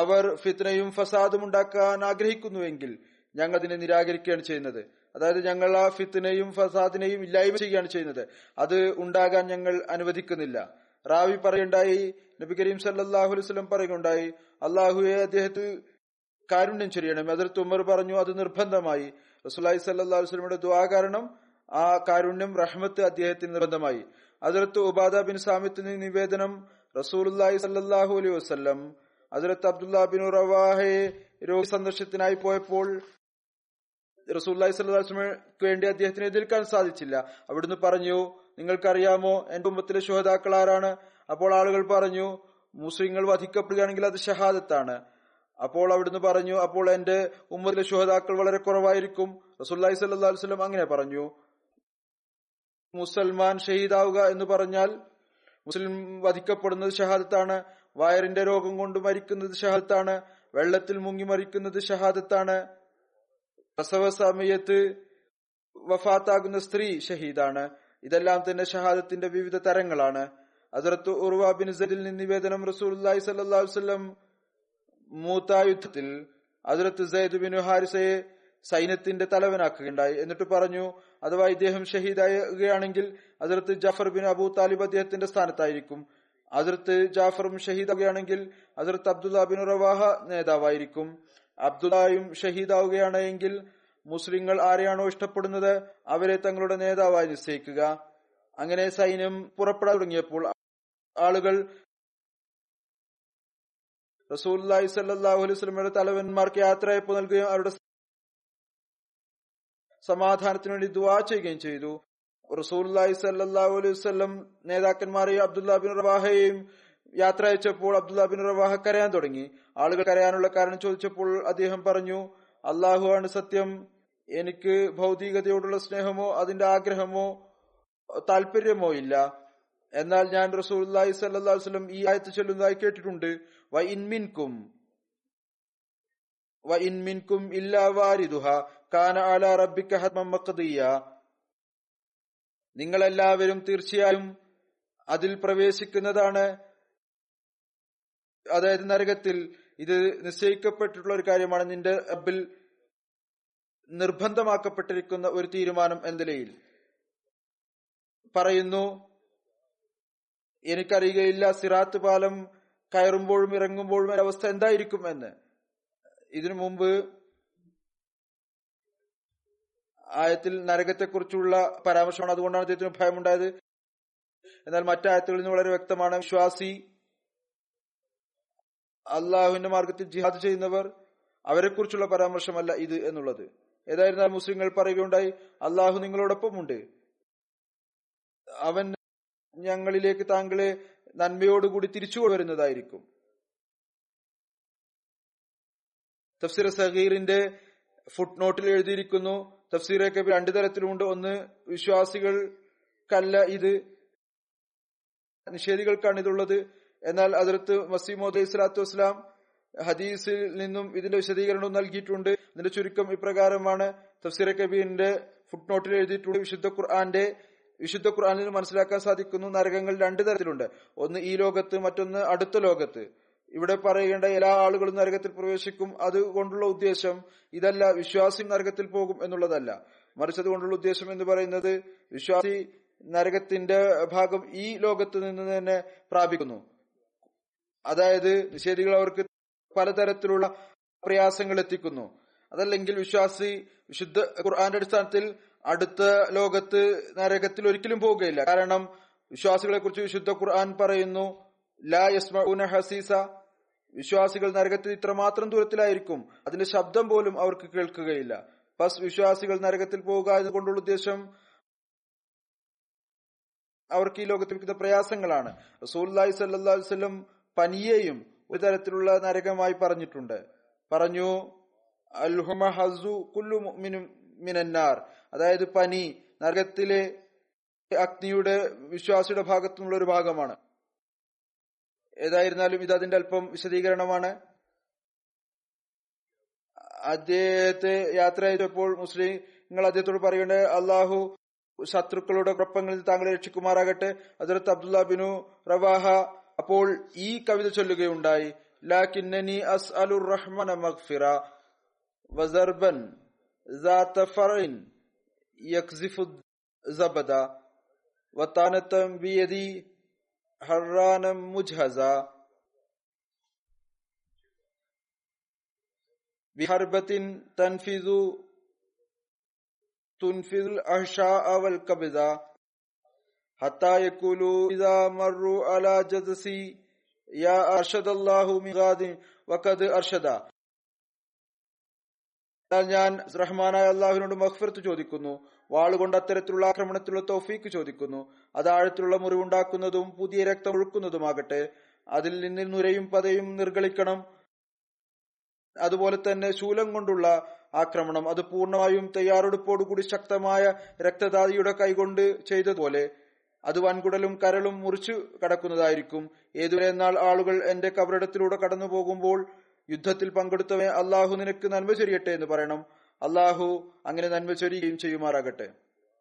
അവർ ഫിത്നയും ഫസാദും ഉണ്ടാക്കാൻ ആഗ്രഹിക്കുന്നുവെങ്കിൽ ഞങ്ങൾ അതിനെ നിരാകരിക്കുകയാണ് ചെയ്യുന്നത്. അതായത് ഞങ്ങൾ ആ ഫിത്നയും ഫസാദിനെയും ഇല്ലായ്മ ചെയ്യുകയാണ് ചെയ്യുന്നത്. അത് ഉണ്ടാകാൻ ഞങ്ങൾ അനുവദിക്കുന്നില്ല. റാവി പറയുണ്ടായി, നബി കരീം സല്ലല്ലാഹു അലൈഹി വസല്ലം പറയുകയുണ്ടായി, അള്ളാഹുവെ, അദ്ദേഹത്തെ കാരുണ്യം ചൊരിയണം. ഹദ്റത്ത് ഉമർ പറഞ്ഞു, അത് നിർബന്ധമായി. റസൂലുള്ളാഹി സല്ലല്ലാഹു അലൈഹി വസല്ലമയുടെ ദുആ കാരണം ആ കാരുണ്യം, റഹ്മത്ത് അദ്ദേഹത്തിന് നിർബന്ധമായി. ഹദ്റത്ത് ഉബാദ ബിൻ സാമിത്തിന് നിവേദനം, റസൂലുള്ളാഹി സല്ലല്ലാഹു അലൈഹി വസല്ലം ഹദ്റത്ത് അബ്ദുല്ലാ ബിൻ റവാഹയെ രോഗ സന്ദർശനത്തിനായി പോയപ്പോൾ റസൂലുള്ളാഹി സ്വല്ലല്ലാഹു അലൈഹി വസല്ലമയ്ക്ക് വേണ്ടി അദ്ദേഹത്തിന് എതിർക്കാൻ സാധിച്ചില്ല. അവിടുന്ന് പറഞ്ഞു, നിങ്ങൾക്കറിയാമോ എന്റെ ഉമ്മത്തിലെ ശുഹദാക്കൾ ആരാണ്? അപ്പോൾ ആളുകൾ പറഞ്ഞു, മുസ്ലിങ്ങൾ വധിക്കപ്പെടുകയാണെങ്കിൽ അത് ഷഹാദത്താണ്. അപ്പോൾ അവിടുന്ന് പറഞ്ഞു, അപ്പോൾ എന്റെ ഉമ്മത്തിലെ ശുഹദാക്കൾ വളരെ കുറവായിരിക്കും. റസൂലുള്ളാഹി സ്വല്ലല്ലാഹു അലൈഹി വസല്ലം അങ്ങനെ പറഞ്ഞു, മുസൽമാൻ ഷഹീദാവുക എന്ന് പറഞ്ഞാൽ മുസ്ലിം വധിക്കപ്പെടുന്നത് ഷഹാദത്താണ്, വയറിന്റെ രോഗം കൊണ്ട് മരിക്കുന്നത് ഷഹാദത്താണ്, വെള്ളത്തിൽ മുങ്ങി മരിക്കുന്നത് ഷഹാദത്താണ്, പ്രസവ സമയത്ത് വഫാത്താകുന്ന സ്ത്രീ ഷഹീദാണ്. ഇതെല്ലാം തന്നെ ഷഹാദത്തിന്റെ വിവിധ തരങ്ങളാണ്. ഹസ്രത്ത് ഉർവ ബിൻ സൈദിൽ നിന്ന് നിവേദനം, റസൂലുള്ളാഹി സ്വല്ലല്ലാഹു അലൈഹി വസല്ലം മൂതാ യുദ്ധത്തിൽ ഹസ്രത്ത് സൈദ് ബിൻ ഹാരിസയെ സൈന്യത്തിന്റെ തലവനാക്കുകയുണ്ടായി. എന്നിട്ട് പറഞ്ഞു, അഥവാ ഇദ്ദേഹം ഷഹീദാകുകയാണെങ്കിൽ ഹസ്രത്ത് ജഫർ ബിൻ അബൂ താലിബ് അദ്ദേഹത്തിന്റെ സ്ഥാനത്തായിരിക്കും, ഹസ്രത്ത് ജാഫറും ഷഹീദാവുകയാണെങ്കിൽ ഹസ്രത്ത് അബ്ദുല്ലാ ബിൻ റവാഹ നേതാവായിരിക്കും, അബ്ദുല്ലായും ഷഹീദാവുകയാണെങ്കിൽ മുസ്ലിങ്ങൾ ആരെയാണോ ഇഷ്ടപ്പെടുന്നത് അവരെ തങ്ങളുടെ നേതാവായി നിശ്ചയിക്കുക. അങ്ങനെ സൈന്യം പുറപ്പെടാൻ തുടങ്ങിയപ്പോൾ ആളുകൾ റസൂലുള്ളാഹി സ്വല്ലല്ലാഹു അലൈഹി വസല്ലമയുടെ തലവന്മാർക്ക് യാത്രയപ്പ് നൽകുകയും അവരുടെ സമാധാനത്തിനു വേണ്ടി ദുആ ചെയ്യുകയും ചെയ്തു. റസൂലുള്ളാഹി സ്വല്ലല്ലാഹു അലൈഹി വസല്ലം നേതാക്കന്മാരെയും അബ്ദുല്ലാ ബിൻ റവാഹയെയും യാത്ര അയച്ചപ്പോൾ അബ്ദുല്ലാ ബിൻ റവാഹ കരയാൻ തുടങ്ങി. ആളുകൾ കരയാനുള്ള കാരണം ചോദിച്ചപ്പോൾ അദ്ദേഹം പറഞ്ഞു, അല്ലാഹു ആണ് സത്യം, എനിക്ക് ഭൗതികതയോടുള്ള സ്നേഹമോ അതിന്റെ ആഗ്രഹമോ താല്പര്യമോ ഇല്ല. എന്നാൽ ഞാൻ റസൂലുള്ളാഹി സ്വല്ലല്ലാഹു അലൈഹി വസല്ലം ഈ ആയത്ത് ചൊല്ലുന്നതായി കേട്ടിട്ടുണ്ട്, വഇൻ മിൻകും ഇല്ലാ വാരിദുഹാ കാന അലാ റബ്ബിക ഹത്മൻ മഖ്ദിയ, നിങ്ങളെല്ലാവരും തീർച്ചയായും അതിൽ പ്രവേശിക്കുന്നതാണ്, അതായത് നരകത്തിൽ. ഇത് നിശ്ചയിക്കപ്പെട്ടിട്ടുള്ള ഒരു കാര്യമാണ് നിന്റെ റബ്ബിൽ നിർബന്ധമാക്കപ്പെട്ടിരിക്കുന്ന ഒരു തീരുമാനം എന്ന നിലയിൽ. പറയുന്നു, എനിക്കറിയുകയില്ല സിറാത്ത് പാലം കയറുമ്പോഴും ഇറങ്ങുമ്പോഴും അവസ്ഥ എന്തായിരിക്കും എന്ന്. ഇതിനു മുമ്പ് ആയത്തിൽ നരകത്തെക്കുറിച്ചുള്ള പരാമർശമാണ്, അതുകൊണ്ടാണ് അദ്ദേഹത്തിന് ഭയമുണ്ടായത്. എന്നാൽ മറ്റായത്തുകളിൽ നിന്ന് വളരെ വ്യക്തമാണ്, വിശ്വാസി അള്ളാഹുവിന്റെ മാർഗത്തിൽ ജിഹാദ് ചെയ്യുന്നവർ അവരെക്കുറിച്ചുള്ള പരാമർശമല്ല ഇത് എന്നുള്ളത്. ഏതായിരുന്നാൽ മുസ്ലിങ്ങൾ പറയുകയുണ്ടായി, അള്ളാഹു നിങ്ങളോടൊപ്പമുണ്ട്, അവൻ ഞങ്ങളിലേക്ക് താങ്കളെ നന്മയോടുകൂടി തിരിച്ചു വരുന്നതായിരിക്കും. തഫ്സീർ സഗീറിന്റെ ഫുട്നോട്ടിൽ എഴുതിയിരിക്കുന്നു, തഫ്സീറൊക്കെ രണ്ടു തരത്തിലുമുണ്ട്. ഒന്ന് വിശ്വാസികൾക്കല്ല ഇത്, നിഷേധികൾക്കാണ് ഇതുള്ളത്. എന്നാൽ ഹദ്റത്ത് മസീഹ് മൗഊദ് ഇസ്ലാത്തു വസ്സലാം ഹദീസിൽ നിന്നും ഇതിന്റെ വിശദീകരണം നൽകിയിട്ടുണ്ട്. ഇതിന്റെ ചുരുക്കം ഇപ്രകാരമാണ് തഫ്സീർ കബീറിന്റെ ഫുട്നോട്ടിൽ എഴുതിയിട്ടുണ്ട്. വിശുദ്ധ ഖുർആനിൽ മനസ്സിലാക്കാൻ സാധിക്കുന്നു നരകങ്ങൾ രണ്ടു തരത്തിലുണ്ട്, ഒന്ന് ഈ ലോകത്ത്, മറ്റൊന്ന് അടുത്ത ലോകത്ത്. ഇവിടെ പറയേണ്ട എല്ലാ ആളുകളും നരകത്തിൽ പ്രവേശിക്കും, അതുകൊണ്ടുള്ള ഉദ്ദേശം ഇതല്ല വിശ്വാസി നരകത്തിൽ പോകും എന്നുള്ളതല്ല, മറിച്ച് അതുകൊണ്ടുള്ള ഉദ്ദേശം എന്ന് പറയുന്നത് വിശ്വാസി നരകത്തിന്റെ ഭാഗം ഈ ലോകത്ത് നിന്ന് തന്നെ പ്രാപിക്കുന്നു. അതായത് നിഷേധികൾ അവർക്ക് പലതരത്തിലുള്ള പ്രയാസങ്ങൾ എത്തിക്കുന്നു. അതല്ലെങ്കിൽ വിശ്വാസി വിശുദ്ധ ഖുർആന്റെ അടിസ്ഥാനത്തിൽ അടുത്ത ലോകത്ത് നരകത്തിൽ ഒരിക്കലും പോവുകയില്ല. കാരണം വിശ്വാസികളെ കുറിച്ച് വിശുദ്ധ ഖുർആൻ പറയുന്നു, ലാ യസ്മഊന ഹസീസ, വിശ്വാസികൾ നരകത്തിൽ ഇത്രമാത്രം ദൂരത്തിലായിരിക്കും, അതിന്റെ ശബ്ദം പോലും അവർക്ക് കേൾക്കുകയില്ല. പസ് വിശ്വാസികൾ നരകത്തിൽ പോവുക എന്നതുകൊണ്ടുള്ള ഉദ്ദേശം അവർക്ക് ഈ ലോകത്തിൽ ലഭിക്കുന്ന പ്രയാസങ്ങളാണ്. റസൂലുള്ളാഹി സ്വല്ലല്ലാഹു അലൈഹി വസല്ലം പനിയെയും ഒരു തരത്തിലുള്ള നരകമായി പറഞ്ഞു, അൽഹുമ ഹസു കുല്ലു മുഅ്മിനും മിനന്നാർ, അതായത് പനി നരകത്തിലെ അഗ്നിയുടെ വിശ്വാസിയുടെ ഭാഗത്തുനിന്നുള്ള ഒരു ഭാഗമാണ്. ഏതായിരുന്നാലും ഇത് അതിന്റെ അല്പം വിശദീകരണമാണ്. അദ്ദേഹത്തെ യാത്ര ചെയ്തപ്പോൾ മുസ്ലിങ്ങൾ അദ്ദേഹത്തോട് പറയേണ്ടത്, അള്ളാഹു ശത്രുക്കളുടെ കുഴപ്പങ്ങളിൽ താങ്കളെ രക്ഷിക്കുമാറാകട്ടെ. ഹദ്റത്ത് അബ്ദുല്ലാ ബിൻ റവാഹ അപ്പോൾ ഈ കവിത ചൊല്ലുകയുണ്ടായി, ലകിന്നനി അസ്അലുർ റഹ്മാന മഗ്ഫിറ വസർബൻ ذات فرع يقذف الزبد وطانة بيدي حرانا مجهزا بحربة تنفذ الأحشاء والقبضة حتى يقولوا إذا مروا على جدسي يا أرشد الله من غاد وقد أرشدا ഞാൻ റഹ്മാനായ അള്ളാഹുവിനോട് മഗ്ഫിറത്ത് ചോദിക്കുന്നു. വാളുകൊണ്ട് അത്തരത്തിലുള്ള ആക്രമണത്തിലുള്ള തൗഫീക്ക് ചോദിക്കുന്നു. അതാഴത്തിലുള്ള മുറിവുണ്ടാക്കുന്നതും പുതിയ രക്തം ഒഴുക്കുന്നതുമാകട്ടെ. അതിൽ നിന്ന് നുരയും പതയും നിർഗളിക്കണം. അതുപോലെ തന്നെ ശൂലം കൊണ്ടുള്ള ആക്രമണം അത് പൂർണ്ണമായും തയ്യാറെടുപ്പോടുകൂടി ശക്തമായ രക്തദാതിയുടെ കൈകൊണ്ട് ചെയ്തതുപോലെ അത് വൻകുടലും കരളും മുറിച്ചു കടക്കുന്നതായിരിക്കും. ഏതുവരെ എന്നാൽ ആളുകൾ എന്റെ കബറിടത്തിലൂടെ കടന്നു പോകുമ്പോൾ യുദ്ധത്തിൽ പങ്കെടുത്തവേ അള്ളാഹു നിനക്ക് നന്മ ചൊരിയട്ടെ എന്ന് പറയണം. അള്ളാഹു അങ്ങനെ നന്മ ചൊരിയുകയും ചെയ്യുമാറാകട്ടെ.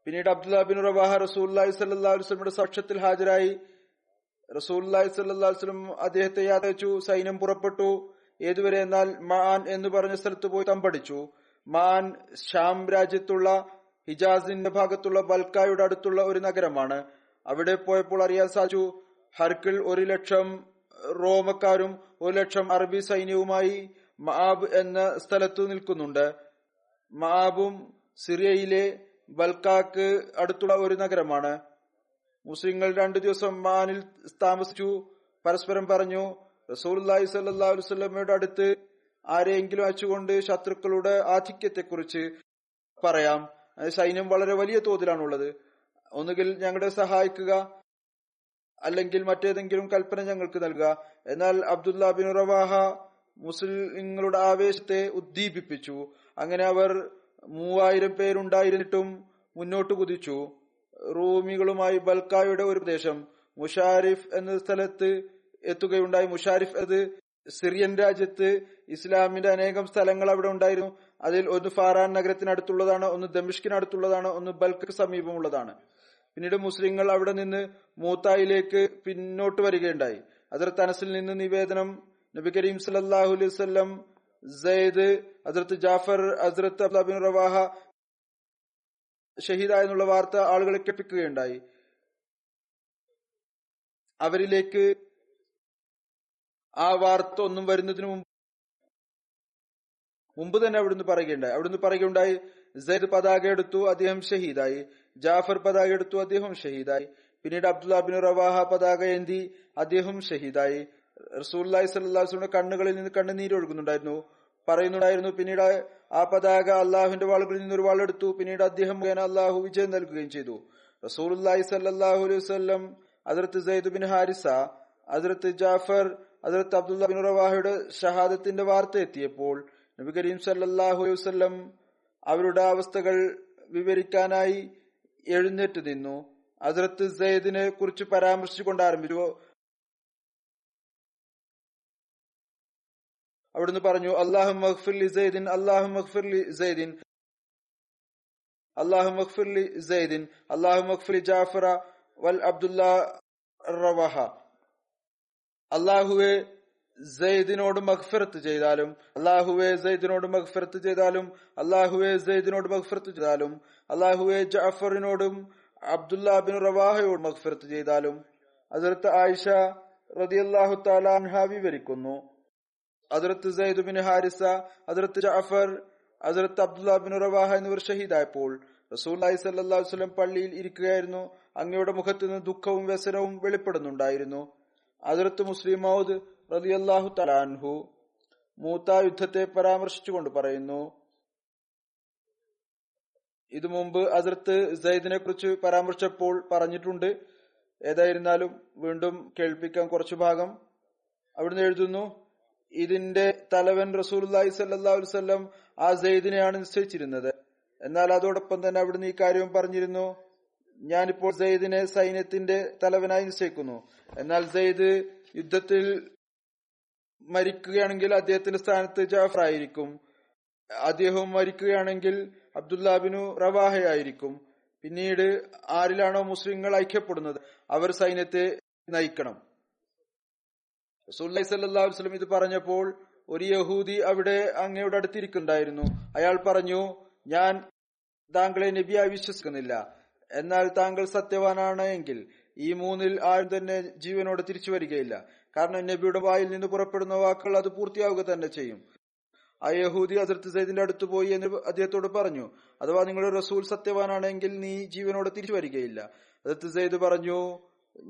പിന്നീട് അബ്ദുല്ലാ ബിൻ റവാഹ റസൂലുള്ളാഹി സ്വല്ലല്ലാഹു അലൈഹി വസല്ലമയുടെ സാക്ഷ്യത്തിൽ ഹാജരായി. റസൂലുള്ളാഹി സ്വല്ലല്ലാഹു അലൈഹി വസല്ലം അദ്ദേഹത്തെ യാത്രയച്ചു. സൈന്യം പുറപ്പെട്ടു. ഏതുവരെ എന്നാൽ മാൻ എന്ന് പറഞ്ഞ സ്ഥലത്ത് പോയി തമ്പടിച്ചു. മാൻ ഷാം രാജ്യത്തുള്ള ഹിജാസിന്റെ ഭാഗത്തുള്ള ബൽക്കായുടെ അടുത്തുള്ള ഒരു നഗരമാണ്. അവിടെ പോയപ്പോൾ അറിയാൻ സാധിച്ചു ഹർക്കിൽ 1,00,000 റോമക്കാരും 1,00,000 അറബി സൈന്യവുമായി മഅാബ് എന്ന സ്ഥലത്തു നിൽക്കുന്നുണ്ട്. മഅാബും സിറിയയിലെ ബൽക്കാക്ക് അടുത്തുള്ള ഒരു നഗരമാണ്. മുസ്ലിങ്ങൾ 2 ദിവസം മാനിൽ താമസിച്ചു. പരസ്പരം പറഞ്ഞു റസൂലുള്ളാഹി സ്വല്ലല്ലാഹു അലൈഹി വസല്ലമയുടെ അടുത്ത് ആരെയെങ്കിലും അയച്ചുകൊണ്ട് ശത്രുക്കളുടെ ആധിക്യത്തെക്കുറിച്ച് പറയാം. സൈന്യം വളരെ വലിയ തോതിലാണുള്ളത്. ഒന്നുകിൽ ഞങ്ങളെ സഹായിക്കുക, അല്ലെങ്കിൽ മറ്റേതെങ്കിലും കൽപ്പന ഞങ്ങൾക്ക് നൽകുക. എന്നാൽ അബ്ദുല്ലാ ബിൻ റവാഹ മുസ്ലിങ്ങളുടെ ആവേശത്തെ ഉദ്ദീപിപ്പിച്ചു. അങ്ങനെ അവർ 3000 പേരുണ്ടായിരുന്നിട്ടും മുന്നോട്ട് കുതിച്ചു. റൂമികളുമായി ബൽക്കായുടെ ഒരു പ്രദേശം മുഷാരിഫ് എന്ന സ്ഥലത്ത് എത്തുകയുണ്ടായി. മുഷാരിഫ് അത് സിറിയൻ രാജ്യത്ത് ഇസ്ലാമിന്റെ അനേകം സ്ഥലങ്ങൾ അവിടെ ഉണ്ടായിരുന്നു. അതിൽ ഒന്ന് ഫാറാൻ നഗരത്തിനടുത്തുള്ളതാണ്, ഒന്ന് ദമിഷ്കിനടുത്തുള്ളതാണ്, ഒന്ന് ബൽക്ക് സമീപമുള്ളതാണ്. പിന്നീട് മുസ്ലിങ്ങൾ അവിടെ നിന്ന് മൂത്തായിലേക്ക് പിന്നോട്ട് വരികയുണ്ടായി. ഹദ്റത്ത് അനസിൽ നിന്ന് നിവേദനം, നബി കരീം സല്ലല്ലാഹു അലൈഹി വസല്ലം സയ്യിദ് ഹദ്റത്ത് ജാഫർ ഹദ്റത്ത് അബ്ദുല്ലാ ബിൻ റവാഹ ഷഹീദായെന്നുള്ള വാർത്ത ആളുകളെ കേൾപ്പിക്കുകയുണ്ടായി. അവരിലേക്ക് ആ വാർത്ത ഒന്നും വരുന്നതിന് മുമ്പ് തന്നെ അവിടുന്ന് പറയുകയുണ്ടായി സയ്യിദ് പതാക എടുത്തു, അദ്ദേഹം ഷഹീദായി. ജാഫർ പതാക എടുത്തു, അദ്ദേഹം ഷഹീദായി. പിന്നീട് അബ്ദുല്ലാ ബിൻ റവാഹ പതാക ഏന്തി, അദ്ദേഹം ഷഹീദായി. റസൂലുള്ളാഹി സ്വല്ലല്ലാഹു അലൈഹി വസല്ലമയുടെ കണ്ണുകളിൽ നിന്ന് കണ്ണുനീര് ഒഴുകുന്നുണ്ടായിരുന്നു, പറയുന്നുണ്ടായിരുന്നു. പിന്നീട് ആ പതാക അള്ളാഹുവിന്റെ വാളുകളിൽ നിന്നൊരു വാളെടുത്തു. പിന്നീട് അദ്ദേഹം മുഖേന അള്ളാഹു വിജയം നൽകുകയും ചെയ്തു. റസൂലുള്ളാഹി സ്വല്ലല്ലാഹു അലൈഹി വസല്ലം ഹദ്റത്ത് സയ്യിദ് ബിൻ ഹാരിസ ഹദ്റത്ത് ജാഫർ ഹദ്റത്ത് അബ്ദുല്ലാ ബിൻ റവാഹയുടെ ഷഹാദത്തിന്റെ വാർത്ത എത്തിയപ്പോൾ നബി കരീം സല്ലല്ലാഹു അലൈഹി വസല്ലം അവരുടെ അവസ്ഥകൾ വിവരിക്കാനായി എഴുന്നേറ്റ് നിന്നു. ഹദ്റത്ത് സയ്യിദിനെ കുറിച്ച് പരാമർശിച്ചുകൊണ്ട് ആരംഭിച്ചു. അവിടുന്ന് പറഞ്ഞു അല്ലാഹുമ്മ ഗ്ഫിർ ലി സയ്യിദിൻ, അല്ലാഹുമ്മ ഗ്ഫിർ ലി സയ്യിദിൻ, അല്ലാഹുമ്മ ഗ്ഫിർ ലി സയ്യിദിൻ, അല്ലാഹുമ്മ ഗ്ഫിർ ലി ജാഫർ വൽ അബ്ദുല്ലാ റവാഹ. അല്ലാഹുവേ സയ്യിദിനോട് മഗ്ഫിറത്ത് ചെയ്താലും, അല്ലാഹുവേ സയ്യിദിനോട് മഗ്ഫിറത്ത് ചെയ്താലും, അല്ലാഹുവേ സയ്യിദിനോട് മഗ്ഫിറത്ത് ചെയ്താലും, അല്ലാഹുവേ ജഅഫറിനോടും അബ്ദുല്ലാ ബിൻ റവാഹയോട് മഗ്ഫിറത്ത് ചെയ്താലും. ഹദ്റത്ത് ആയിഷ റളിയല്ലാഹു തആല അൻഹാ വിവരിക്കുന്നു, ഹദ്റത്ത് സയ്യിദ് ബിൻ ഹാരിസ ഹദ്റത്ത് ജഅഫർ ഹദ്റത്ത് അബ്ദുല്ലാ ബിൻ റവാഹ എന്നിവർ ഷഹീദായപ്പോൾ റസൂലുള്ളാഹി സ്വല്ലല്ലാഹു അലൈഹി വസല്ലം പള്ളിയിൽ ഇരിക്കുകയായിരുന്നു. അങ്ങയുടെ മുഖത്ത് നിന്ന് ദുഃഖവും വ്യസനവും വെളിപ്പെടുന്നുണ്ടായിരുന്നു. ഹദ്റത്ത് മുസ്ലിം മൗദ് റളിയല്ലാഹു തആല അൻഹു മൂത്താ യുദ്ധത്തെ പരാമർശിച്ചുകൊണ്ട് പറയുന്നു. ഇതു മുമ്പ് ഹദ്റത്ത് സയ്യിദിനെ കുറിച്ച് പരാമർശിച്ചപ്പോൾ പറഞ്ഞിട്ടുണ്ട്. ഏതായിരുന്നാലും വീണ്ടും കേൾപ്പിക്കാൻ കുറച്ചു ഭാഗം. അവിടുന്ന് എഴുതുന്നു, ഇതിന്റെ തലവൻ റസൂലുള്ളാഹി സ്വല്ലല്ലാഹു അലൈഹി വസല്ലം ആ സയ്യിദിനെയാണ് നിശ്ചയിച്ചിരുന്നത്. എന്നാൽ അതോടൊപ്പം തന്നെ അവിടുന്ന് ഈ കാര്യവും പറഞ്ഞിരുന്നു, ഞാനിപ്പോൾ സയ്യിദിനെ സൈന്യത്തിന്റെ തലവനായി നിശ്ചയിക്കുന്നു. എന്നാൽ സയ്യിദ് യുദ്ധത്തിൽ മരിക്കുകയാണെങ്കിൽ അദ്ദേഹത്തിന്റെ സ്ഥാനത്ത് ജാഫർ ആയിരിക്കും, അദ്ദേഹവും മരിക്കുകയാണെങ്കിൽ അബ്ദുല്ലാ ബിനു റവാഹയായിരിക്കും. പിന്നീട് ആരിലാണോ മുസ്ലിങ്ങൾ ഐക്യപ്പെടുന്നത് അവർ സൈന്യത്തെ നയിക്കണം. റസൂലുള്ളാഹി സ്വല്ലല്ലാഹു അലൈഹി വസല്ലം ഇത് പറഞ്ഞപ്പോൾ ഒരു യഹൂദി അവിടെ അങ്ങയുടെ അടുത്തിരിക്കുന്നുണ്ടായിരുന്നു. അയാൾ പറഞ്ഞു, ഞാൻ താങ്കളെ നബിയായി വിശ്വസിക്കുന്നില്ല, എന്നാൽ താങ്കൾ സത്യവാനാണ് എങ്കിൽ ഈ 3-ൽ ആരും തന്നെ ജീവനോട് തിരിച്ചു വരികയില്ല. കാരണം നബിയുടെ വായിൽ നിന്ന് പുറപ്പെടുന്ന വാക്കുകൾ അത് പൂർത്തിയാവുക തന്നെ ചെയ്യും. ആ യഹൂദി ഹദ്റത്ത് സയ്യിദിന്റെ അടുത്ത് പോയി എന്ന് അദ്ദേഹത്തോട് പറഞ്ഞു, അഥവാ നിങ്ങളുടെ റസൂൽ സത്യവാനാണെങ്കിൽ നീ ജീവനോട് തിരിച്ചു വരികയില്ല. ഹദ്റത്ത് സയ്യിദ് പറഞ്ഞു,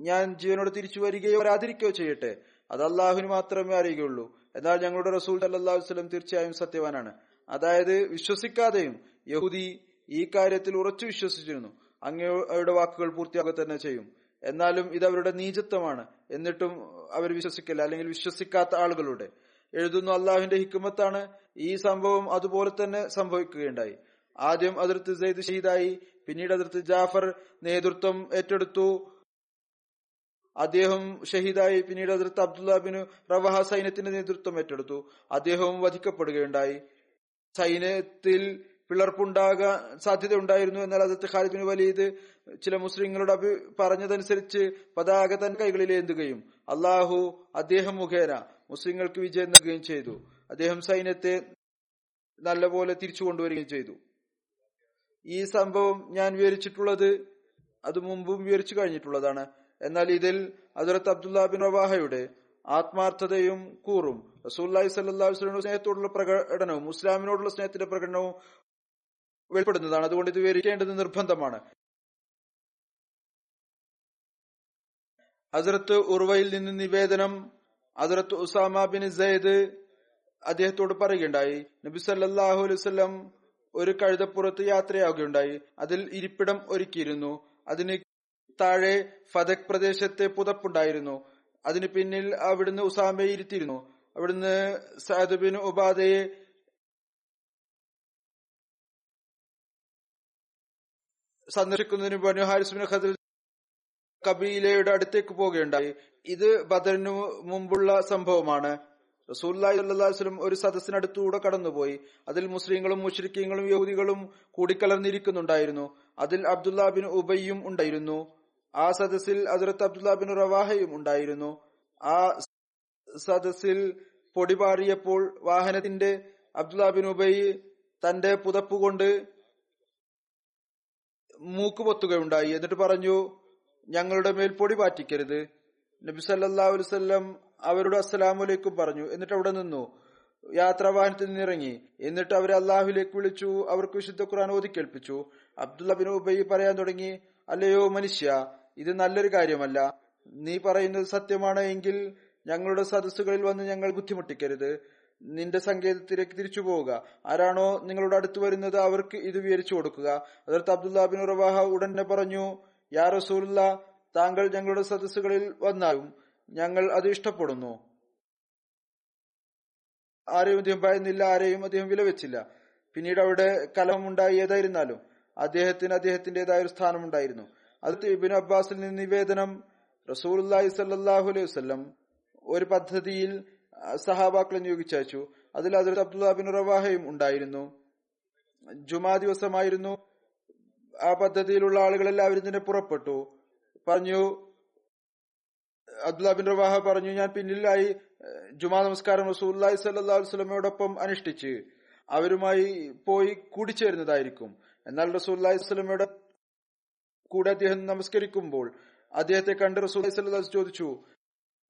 ഞാൻ ജീവനോട് തിരിച്ചു വരികയോ വരാതിരിക്കുകയോ ചെയ്യട്ടെ, അത് അള്ളാഹുവിന് മാത്രമേ അറിയുകയുള്ളൂ. എന്നാൽ ഞങ്ങളുടെ റസൂൽ സല്ലല്ലാഹു അലൈഹി വസല്ലം തീർച്ചയായും സത്യവാനാണ്. അതായത് വിശ്വസിക്കാതെയും യഹൂദി ഈ കാര്യത്തിൽ ഉറച്ചു വിശ്വസിച്ചിരുന്നു. അങ്ങയുടെ വാക്കുകൾ പൂർത്തിയാക്കുക തന്നെ ചെയ്യും. എന്നാലും ഇത് അവരുടെ നീചത്വമാണ്. എന്നിട്ടും അവർ വിശ്വസിക്കില്ല, അല്ലെങ്കിൽ വിശ്വസിക്കാത്ത ആളുകളുടെ എഴുതുന്നു. അള്ളാഹുവിന്റെ ഹിക്മത്താണ് ഈ സംഭവം അതുപോലെ തന്നെ സംഭവിക്കുകയുണ്ടായി. ആദ്യം അതിർത്ത് സെയ്ദ് ഷഹീദായി, പിന്നീട് അതിർത്ത് ജാഫർ നേതൃത്വം ഏറ്റെടുത്തു, അദ്ദേഹം ഷഹീദായി. പിന്നീട് അതിർത്ത് അബ്ദുല്ല ബിനു റവഹ സൈന്യത്തിന്റെ നേതൃത്വം ഏറ്റെടുത്തു, അദ്ദേഹവും വധിക്കപ്പെടുകയുണ്ടായി. സൈന്യത്തിൽ പിളർപ്പുണ്ടാകാൻ സാധ്യതയുണ്ടായിരുന്നു. എന്നാൽ അതിർത്ത് ഖാലിദ് ബിൻ വലീദ് ചില മുസ്ലിങ്ങളോട് പറഞ്ഞതനുസരിച്ച് പതാക തന്റെ കൈകളിലേന്തുകയും അള്ളാഹു അദ്ദേഹം മുഖേന മുസ്ലിങ്ങൾക്ക് വിജയം നൽകുകയും ചെയ്തു. അദ്ദേഹം സൈന്യത്തെ നല്ലപോലെ തിരിച്ചു കൊണ്ടുവരികയും ചെയ്തു. ഈ സംഭവം ഞാൻ വിവരിച്ചിട്ടുള്ളത് അത് മുമ്പും വിവരിച്ചു കഴിഞ്ഞിട്ടുള്ളതാണ്. എന്നാൽ ഇതിൽ ഹദ്റത്ത് അബ്ദുല്ലാ ബിൻ റവാഹയുടെ ആത്മാർത്ഥതയും കൂറും റസൂലുള്ളാഹി സ്വല്ലല്ലാഹു അലൈഹി വസല്ലം സ്നേഹത്തോടുള്ള പ്രകടനവും ഇസ്ലാമിനോടുള്ള സ്നേഹത്തിന്റെ പ്രകടനവും വെളിപ്പെടുന്നതാണ്. അതുകൊണ്ട് ഇത് വിവരിക്കേണ്ടത് നിർബന്ധമാണ്. ഹസ്രത്ത് ഉർവയിൽ നിന്ന് നിവേദനം ഹസ്രത്ത് ഉസാമ ബിൻ സെയ്ദ് അദ്ദേഹത്തോട് പറയുകയുണ്ടായി, നബി സല്ലല്ലാഹു അലൈഹി വസല്ലം ഒരു കഴുതപ്പുറത്ത് യാത്രയാവുകയുണ്ടായി. അതിൽ ഇരിപ്പിടം ഒരുക്കിയിരുന്നു. അതിന് താഴെ ഫതക് പ്രദേശത്തെ പുതപ്പുണ്ടായിരുന്നു. അതിന് പിന്നിൽ അവിടുന്ന് ഉസാമയെ ഇരുത്തിയിരുന്നു. അവിടുന്ന് സഅദ് ബിൻ ഉബാദയെ സന്ദർശിക്കുന്നതിന് ബനു ഹാരിസ് ബിൻ ഖദർ കബീലയുടെ അടുത്തേക്ക് പോവുകയുണ്ടായി. ഇത് ബദറിനു മുമ്പുള്ള സംഭവമാണ്. റസൂലുള്ളാഹി സ്വല്ലല്ലാഹു അലൈഹി വസല്ലം ഒരു സദസ്സിനടുത്തൂടെ കടന്നുപോയി. അതിൽ മുസ്ലിങ്ങളും മുശ്രിക്കീങ്ങളും യഹൂദികളും കൂടിക്കലർന്നിരിക്കുന്നുണ്ടായിരുന്നു. അതിൽ അബ്ദുല്ലാ ബിൻ ഉബയ്യും ഉണ്ടായിരുന്നു. ആ സദസ്സിൽ ഹദ്റത്ത് അബ്ദുല്ലാ ബിൻ റവാഹയും ഉണ്ടായിരുന്നു. ആ സദസ്സിൽ പൊടിപാറിയപ്പോൾ വാഹനത്തിന്റെ അബ്ദുല്ലാ ബിൻ ഉബയ് തന്റെ പുതപ്പുകൊണ്ട് മൂക്കുപൊത്തുകയുണ്ടായി. എന്നിട്ട് പറഞ്ഞു, ഞങ്ങളുടെ മേൽ പൊടി പാറ്റിക്കരുത്. നബി സല്ലല്ലാഹു അലൈഹി വസല്ലം അവരോട് അസ്സലാമു അലൈക്കും പറഞ്ഞു. എന്നിട്ട് അവിടെ നിന്നു യാത്രാവാഹനത്തിൽ നിന്നിറങ്ങി. എന്നിട്ട് അവരെ അള്ളാഹുലേക്ക് വിളിച്ചു. അവർക്ക് വിശുദ്ധ ഖുർആൻ ഓതി കേൾപ്പിച്ചു. അബ്ദുല്ലാ ബിൻ ഉബയ് പറയാൻ തുടങ്ങി, അല്ലയോ മനുഷ്യ, ഇത് നല്ലൊരു കാര്യമല്ല. നീ പറയുന്നത് സത്യമാണ് എങ്കിൽ ഞങ്ങളുടെ സദസ്സുകളിൽ വന്ന് ഞങ്ങൾ ബുദ്ധിമുട്ടിക്കരുത്. നിന്റെ സങ്കേതത്തിലേക്ക് തിരിച്ചു പോവുക. ആരാണോ നിങ്ങളുടെ അടുത്ത് വരുന്നത് അവർക്ക് ഇത് വിവരിച്ചു കൊടുക്കുക. ഹദ്റത്ത് അബ്ദുല്ലാ ബിൻ റവാഹ ഉടനെ പറഞ്ഞു, യാ റസൂലുള്ള, താങ്കൾ ഞങ്ങളുടെ സദസ്സുകളിൽ വന്നാലും ഞങ്ങൾ അത് ഇഷ്ടപ്പെടുന്നു. ആരെയും അദ്ദേഹം ഭയന്നില്ല, ആരെയും അദ്ദേഹം വിലവെച്ചില്ല. പിന്നീട് അവിടെ കലഹമുണ്ടായി. ഏതായിരുന്നാലും അദ്ദേഹത്തിന് അദ്ദേഹത്തിന്റേതായ ഒരു സ്ഥാനമുണ്ടായിരുന്നു. അത് ഇബ്നു അബ്ബാസിൽ നിന്ന് നിവേദനം, റസൂലുള്ളാഹി സ്വല്ലല്ലാഹു അലൈഹി വസല്ലം ഒരു പദ്ധതിയിൽ സഹാബാക്കളെ നിയോഗിച്ചയച്ചു. അതിൽ ഹദ്റത്ത് അബ്ദുല്ലാ ബിൻ റവാഹയും ഉണ്ടായിരുന്നു. ജുമാ ദിവസമായിരുന്നു. ആ പദ്ധതിയിലുള്ള ആളുകളെല്ലാവരും തന്നെ പുറപ്പെട്ടു. പറഞ്ഞു, അബ്ദുല്ലാ ബിൻ റവാഹ പറഞ്ഞു, ഞാൻ പിന്നിലായി ജുമാ നമസ്കാരം റസൂലുള്ളാഹി സ്വല്ലല്ലാഹു അലൈഹി വസല്ലമയോടൊപ്പം അനുഷ്ഠിച്ച് അവരുമായി പോയി കൂടിച്ചേരുന്നതായിരിക്കും. എന്നാൽ റസൂലുള്ളാഹി സ്വല്ലല്ലാഹു അലൈഹി വസല്ലമയുടെ കൂടെ അദ്ദേഹം നമസ്കരിക്കുമ്പോൾ അദ്ദേഹത്തെ കണ്ട് റസൂലുള്ളാഹി സ്വല്ലല്ലാഹു അലൈഹി വസല്ലം ചോദിച്ചു,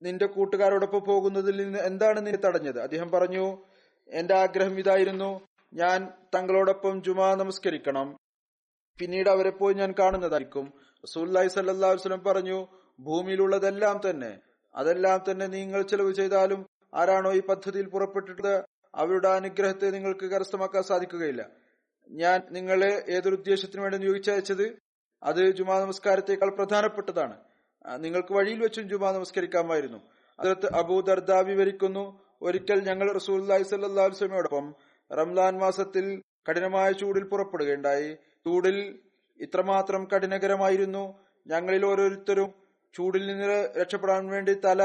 നിന്റെ കൂട്ടുകാരോടൊപ്പം പോകുന്നതിൽ നിന്ന് എന്താണ് നിന്നെ തടഞ്ഞത്? അദ്ദേഹം പറഞ്ഞു, എന്റെ ആഗ്രഹം ഇതായിരുന്നു, ഞാൻ തങ്ങളോടൊപ്പം ജുമാ നമസ്കരിക്കണം, പിന്നീട് അവരെ പോയി ഞാൻ കാണുന്നതായിരിക്കും. റസൂലുള്ളാഹി സ്വല്ലല്ലാഹു അലൈഹി വസല്ലം പറഞ്ഞു, ഭൂമിയിലുള്ളതെല്ലാം തന്നെ നിങ്ങൾ ചെലവ് ചെയ്താലും ആരാണോ ഈ പദ്ധതിയിൽ പുറപ്പെട്ടിട്ട് അവരുടെ അനുഗ്രഹത്തെ നിങ്ങൾക്ക് കരസ്ഥമാക്കാൻ സാധിക്കുകയില്ല. ഞാൻ നിങ്ങളെ ഏതൊരു ഉദ്ദേശത്തിന് വേണ്ടി നിയോഗിച്ചയച്ചത് അത് ജുമാ നമസ്കാരത്തെക്കാൾ പ്രധാനപ്പെട്ടതാണ്. നിങ്ങൾക്ക് വഴിയിൽ വെച്ചും ജുമാ നമസ്കരിക്കാമായിരുന്നു. അതിർത്ത് അബൂ ദർദാ വിവരിക്കുന്നു, ഒരിക്കൽ ഞങ്ങൾ റസൂലുള്ളാഹി സ്വല്ലല്ലാഹു അലൈഹി വസല്ലമയോടൊപ്പം റംലാൻ മാസത്തിൽ കഠിനമായ ചൂടിൽ പുറപ്പെടുകയുണ്ടായി. ചൂടിൽ ഇത്രമാത്രം കഠിനകരമായിരുന്നു, ഞങ്ങളിൽ ഓരോരുത്തരും ചൂടിൽ നിന്ന് രക്ഷപ്പെടാൻ വേണ്ടി തല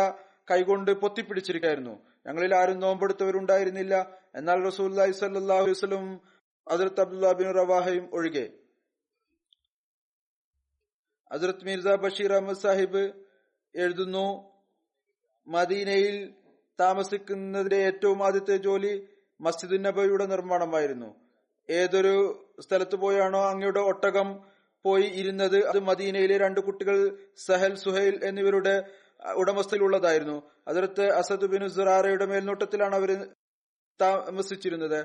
കൈകൊണ്ട് പൊത്തിപ്പിടിച്ചിരിക്കുകയായിരുന്നു. ഞങ്ങളിൽ ആരും നോമ്പെടുത്തവരുണ്ടായിരുന്നില്ല. എന്നാൽ റസൂലുള്ളാഹി സ്വല്ലല്ലാഹു അലൈഹി വസല്ലം ഹദ്റത്ത് അബ്ദുല്ലാ ബിൻ റവാഹയും ഒഴികെ. ഹദ്റത്ത് മിർസ ബഷീർ അഹമ്മദ് സാഹിബ് എഴുതുന്നു, മദീനയിൽ താമസിക്കുന്നതിന്റെ ഏറ്റവും ആദ്യത്തെ ജോലി മസ്ജിദുൻ നബവിയുടെ നിർമ്മാണമായിരുന്നു. ഏതൊരു സ്ഥലത്ത് പോയാണോ അങ്ങയുടെ ഒട്ടകം പോയി ഇരുന്നത് അത് മദീനയിലെ രണ്ട് കുട്ടികൾ സഹൽ സുഹൈൽ എന്നിവരുടെ ഉടമസ്ഥയിലുള്ളതായിരുന്നു. ഹദ്റത്ത് അസദ് ബിൻ സുറാറയുടെ മേൽനോട്ടത്തിലാണ് അവർ താമസിച്ചിരുന്നത്.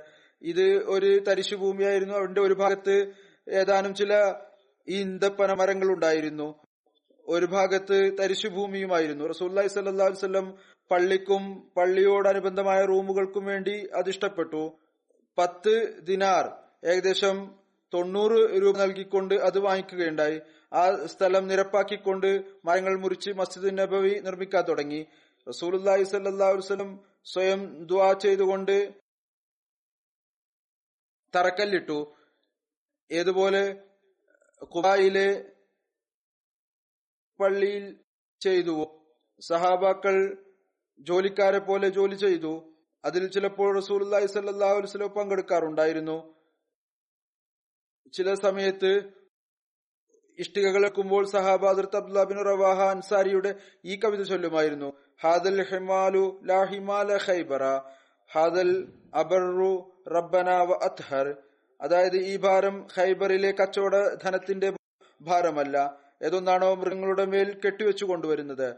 ഇത് ഒരു തരിശുഭൂമിയായിരുന്നു. അവരുടെ ഒരു ഭാഗത്ത് ഏതാനും ചില ഈന്തപ്പന മരങ്ങൾ ഉണ്ടായിരുന്നു, ഒരു ഭാഗത്ത് തരിശുഭൂമിയുമായിരുന്നു. റസൂലുള്ളാഹി സ്വല്ലല്ലാഹു അലൈഹി വസല്ലം പള്ളിക്കും പള്ളിയോടനുബന്ധമായ റൂമുകൾക്കും വേണ്ടി അതിഷ്ടപ്പെട്ടു. 10 ദിനാർ ഏകദേശം 90 രൂപ നൽകിക്കൊണ്ട് അത് വാങ്ങിക്കുകയുണ്ടായി. ആ സ്ഥലം നിരപ്പാക്കിക്കൊണ്ട് മരങ്ങൾ മുറിച്ച് മസ്ജിദ് നബവി നിർമ്മിക്കാൻ തുടങ്ങി. റസൂലുള്ളാഹി സ്വല്ലല്ലാഹു അലൈഹി വസല്ലം സ്വയം ദുആ ചെയ്തുകൊണ്ട് തറക്കല്ലിട്ടു. ഏതുപോലെ ഖുബായിലെ പള്ളിയിൽ ചെയ്തു. സഹാബാക്കൾ ജോലിക്കാരെ പോലെ ജോലി ചെയ്തു. അതിൽ ചിലപ്പോൾ റസൂലുള്ളാഹി സ്വല്ലല്ലാഹു അലൈഹി വസല്ലം പങ്കെടുക്കാറുണ്ടായിരുന്നു. ചില സമയത്ത് ഇഷ്ടികകൾ വെക്കുമ്പോൾ സഹാബ ഹദ്റത്ത് അബ്ദുല്ലാഹ് ബിൻ റവാഹ അൻസാരിയുടെ ഈ കവിത ചൊല്ലുമായിരുന്നു: ഹാദൽ ഹിമാലു ലാ ഹിമാല ഖൈബറ ഹാദൽ അബറു റബ്ബന വ അത്ഹർ. അതായത്, ഈ ഭാരം ഖൈബറിലെ കച്ചവട ധനത്തിന്റെ ഭാരമല്ല. ഏതൊന്നാണോ മൃഗങ്ങളുടെ മേൽ കെട്ടിവെച്ചു കൊണ്ടുവരുന്നത്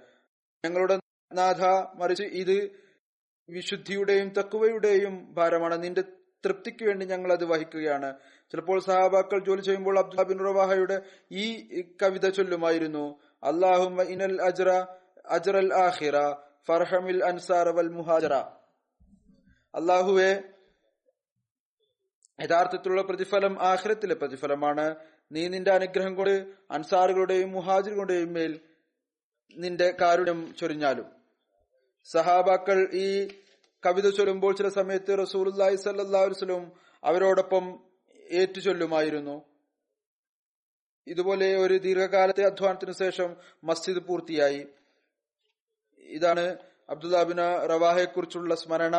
ഞങ്ങളുടെ നാഥ, മറിച്ച് ഇത് വിശുദ്ധിയുടെയും തഖ്വയുടെയും ഭാരമാണ്. നിന്റെ തൃപ്തിക്ക് വേണ്ടി ഞങ്ങൾ അത് വഹിക്കുകയാണ്. ചിലപ്പോൾ സഹാബാക്കൾ ജോലി ചെയ്യുമ്പോൾ അബ്ദുല്ലാഹ് ബിൻ റവാഹയുടെ ഈ കവിത ചൊല്ലുമായിരുന്നു: അല്ലാഹുമ്മ ഇനൽ അജ്റ അജ്റൽ ആഖിറ ഫർഹമിൽ അൻസാർ വൽ മുഹാജറ. അല്ലാഹുവേ, യഥാർത്ഥത്തിലുള്ള പ്രതിഫലം ആഖിറത്തിലെ പ്രതിഫലമാണ്. നീ നിന്റെ അനുഗ്രഹം കൊണ്ട് അൻസാറുകളുടെയും മുഹാജിറുകളുടെയും മേൽ നിന്റെ കാരുണ്യം ചൊരിഞ്ഞാലും. സഹാബാക്കൾ ഈ കവിത ചൊല്ലുമ്പോൾ ചില സമയത്ത് റസൂലുള്ളാഹി സ്വല്ലല്ലാഹു അലൈഹി വസല്ലം അവരോടൊപ്പം ഏറ്റുചൊല്ലുമായിരുന്നു. ഇതുപോലെ ഒരു ദീർഘകാലത്തെ അധ്വാനത്തിനു ശേഷം മസ്ജിദ് പൂർത്തിയായി. ഇതാണ് അബ്ദുല്ലാഹ് ബിൻ റവാഹയെ കുറിച്ചുള്ള സ്മരണ.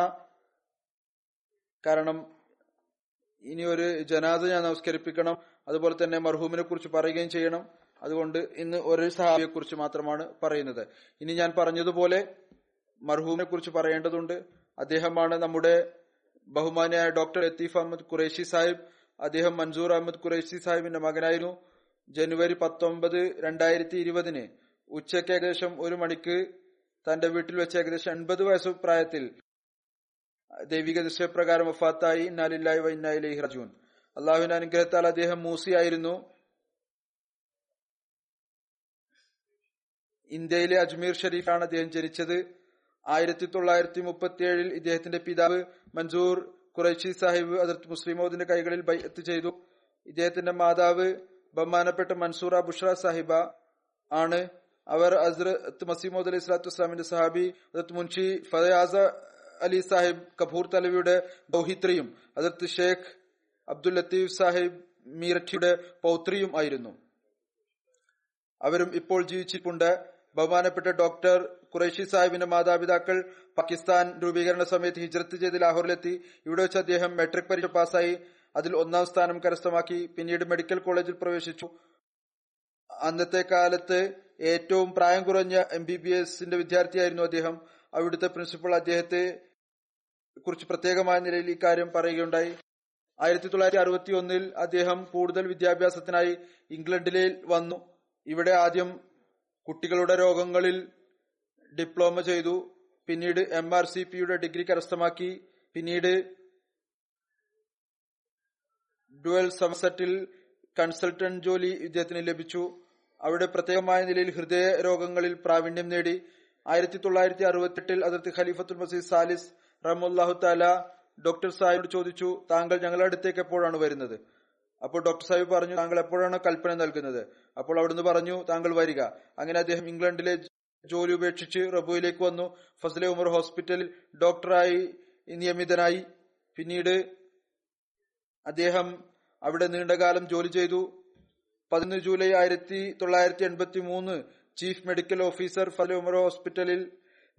കാരണം ഇനി ഒരു ജനാസ ഞാൻ നമസ്കരിപ്പിക്കണം, അതുപോലെ തന്നെ മർഹൂമിനെ കുറിച്ച് പറയുകയും ചെയ്യണം. അതുകൊണ്ട് ഇന്ന് ഒരു സഹാബിയെ കുറിച്ച് മാത്രമാണ് പറയുന്നത്. ഇനി ഞാൻ പറഞ്ഞതുപോലെ മർഹൂമിനെ കുറിച്ച് പറയേണ്ടതുണ്ട്. അദ്ദേഹമാണ് നമ്മുടെ ബഹുമാനിയായ ഡോക്ടർ ലത്തീഫ് അഹമ്മദ് ഖുറേഷി സാഹിബ്. അദ്ദേഹം മൻസൂർ അഹമ്മദ് ഖുറേഷി സാഹിബിന്റെ മകനായിരുന്നു. ജനുവരി 19, 2020 ഉച്ചയ്ക്ക് ഏകദേശം 1 മണിക്ക് തന്റെ വീട്ടിൽ വെച്ച് ഏകദേശം 80 വയസ്സ് പ്രായത്തിൽ ദൈവിക നിശ്ചയപ്രകാരം വഫാത്തായി. ഇന്നാ ലില്ലാഹി വ ഇന്നാ ഇലൈഹി റാജിഊൻ. അള്ളാഹുവിന്റെ അനുഗ്രഹത്താൽ അദ്ദേഹം മൂസിയായിരുന്നു. ഇന്ത്യയിലെ അജ്മീർ ഷരീഫാണ് അദ്ദേഹം ജനിച്ചത്. 1937 ഇദ്ദേഹത്തിന്റെ പിതാവ് മൻസൂർ ഖുറൈശി സാഹിബ് ഹദ്റത്ത് മുസ്ലിമോദിന്റെ കൈകളിൽ ബൈഅത്ത് ചെയ്തു. ഇദ്ദേഹത്തിന്റെ മാതാവ് ബഹുമാനപ്പെട്ട മൻസൂറ ബുഷ്ര സാഹിബ ആണ്. അവർ ഹസ്രത്ത് മസീമോദ് അലൈഹി സ്വലാത്തു വസ്സലാമിന്റെ സഹാബി ഹദ്റത്ത് മുൻഷി ഫയാസ അലി സാഹിബ് കപൂർ തലവിയുടെ ദൗഹിത്രിയും ഹദ്റത്ത് ഷെയ്ഖ് അബ്ദുൽ ലത്തീഫ് സാഹിബ് മീററ്റിയുടെ പൗത്രിയും ആയിരുന്നു. അവരും ഇപ്പോൾ ജീവിച്ചിട്ടുണ്ട്. ബഹുമാനപ്പെട്ട ഡോക്ടർ ഖുറൈശി സാഹിബിന്റെ മാതാപിതാക്കൾ പാകിസ്ഥാൻ രൂപീകരണ സമയത്ത് ഹിജ്രത്ത് ചെയ്ത് ലാഹോറിലെത്തി. ഇവിടെ വെച്ച് അദ്ദേഹം മെട്രിക് പരീക്ഷ പാസ്സായി. അതിൽ 1ാം സ്ഥാനം കരസ്ഥമാക്കി. പിന്നീട് മെഡിക്കൽ കോളേജിൽ പ്രവേശിച്ചു. അന്നത്തെ കാലത്ത് ഏറ്റവും പ്രായം കുറഞ്ഞ MBBS വിദ്യാർത്ഥിയായിരുന്നു അദ്ദേഹം. അവിടുത്തെ പ്രിൻസിപ്പൾ അദ്ദേഹത്തെ കുറിച്ച് പ്രത്യേകമായ നിലയിൽ ഇക്കാര്യം പറയുകയുണ്ടായി. 1961 അദ്ദേഹം കൂടുതൽ വിദ്യാഭ്യാസത്തിനായി ഇംഗ്ലണ്ടിലെ വന്നു. ഇവിടെ ആദ്യം കുട്ടികളുടെ രോഗങ്ങളിൽ ഡിപ്ലോമ ചെയ്തു. പിന്നീട് MRCP ഡിഗ്രി കരസ്ഥമാക്കി. പിന്നീട് ഡ്യുവൽ സബ്സെറ്റിൽ കൺസൾട്ടന്റ് ജോലി ഇദ്ദേഹത്തിന് ലഭിച്ചു. അവിടെ പ്രത്യേകമായ നിലയിൽ ഹൃദയ രോഗങ്ങളിൽ പ്രാവീണ്യം നേടി. 1968 അതിർത്തി ഖലീഫത്തുൽ മസീഹ് സാലിസ് റഹ്മത്തുള്ളാഹി തആല ഡോക്ടർ സാഹിബിനോട് ചോദിച്ചു, താങ്കൾ ഞങ്ങളുടെ അടുത്തേക്ക് എപ്പോഴാണ് വരുന്നത്? അപ്പോൾ ഡോക്ടർ സാഹിബ് പറഞ്ഞു, താങ്കൾ എപ്പോഴാണ് കൽപ്പന നൽകുന്നത്? അപ്പോൾ അവിടുന്ന് പറഞ്ഞു, താങ്കൾ വരിക. അങ്ങനെ അദ്ദേഹം ഇംഗ്ലണ്ടിലെ ജോലി ഉപേക്ഷിച്ച് റബുയിലേക്ക് വന്നു. ഫസലെ ഉമർ ഹോസ്പിറ്റലിൽ ഡോക്ടറായി നിയമിതനായി. പിന്നീട് അദ്ദേഹം അവിടെ നീണ്ടകാലം ജോലി ചെയ്തു. 15 July 1983 chief medical officer Fazle Umar ഹോസ്പിറ്റലിൽ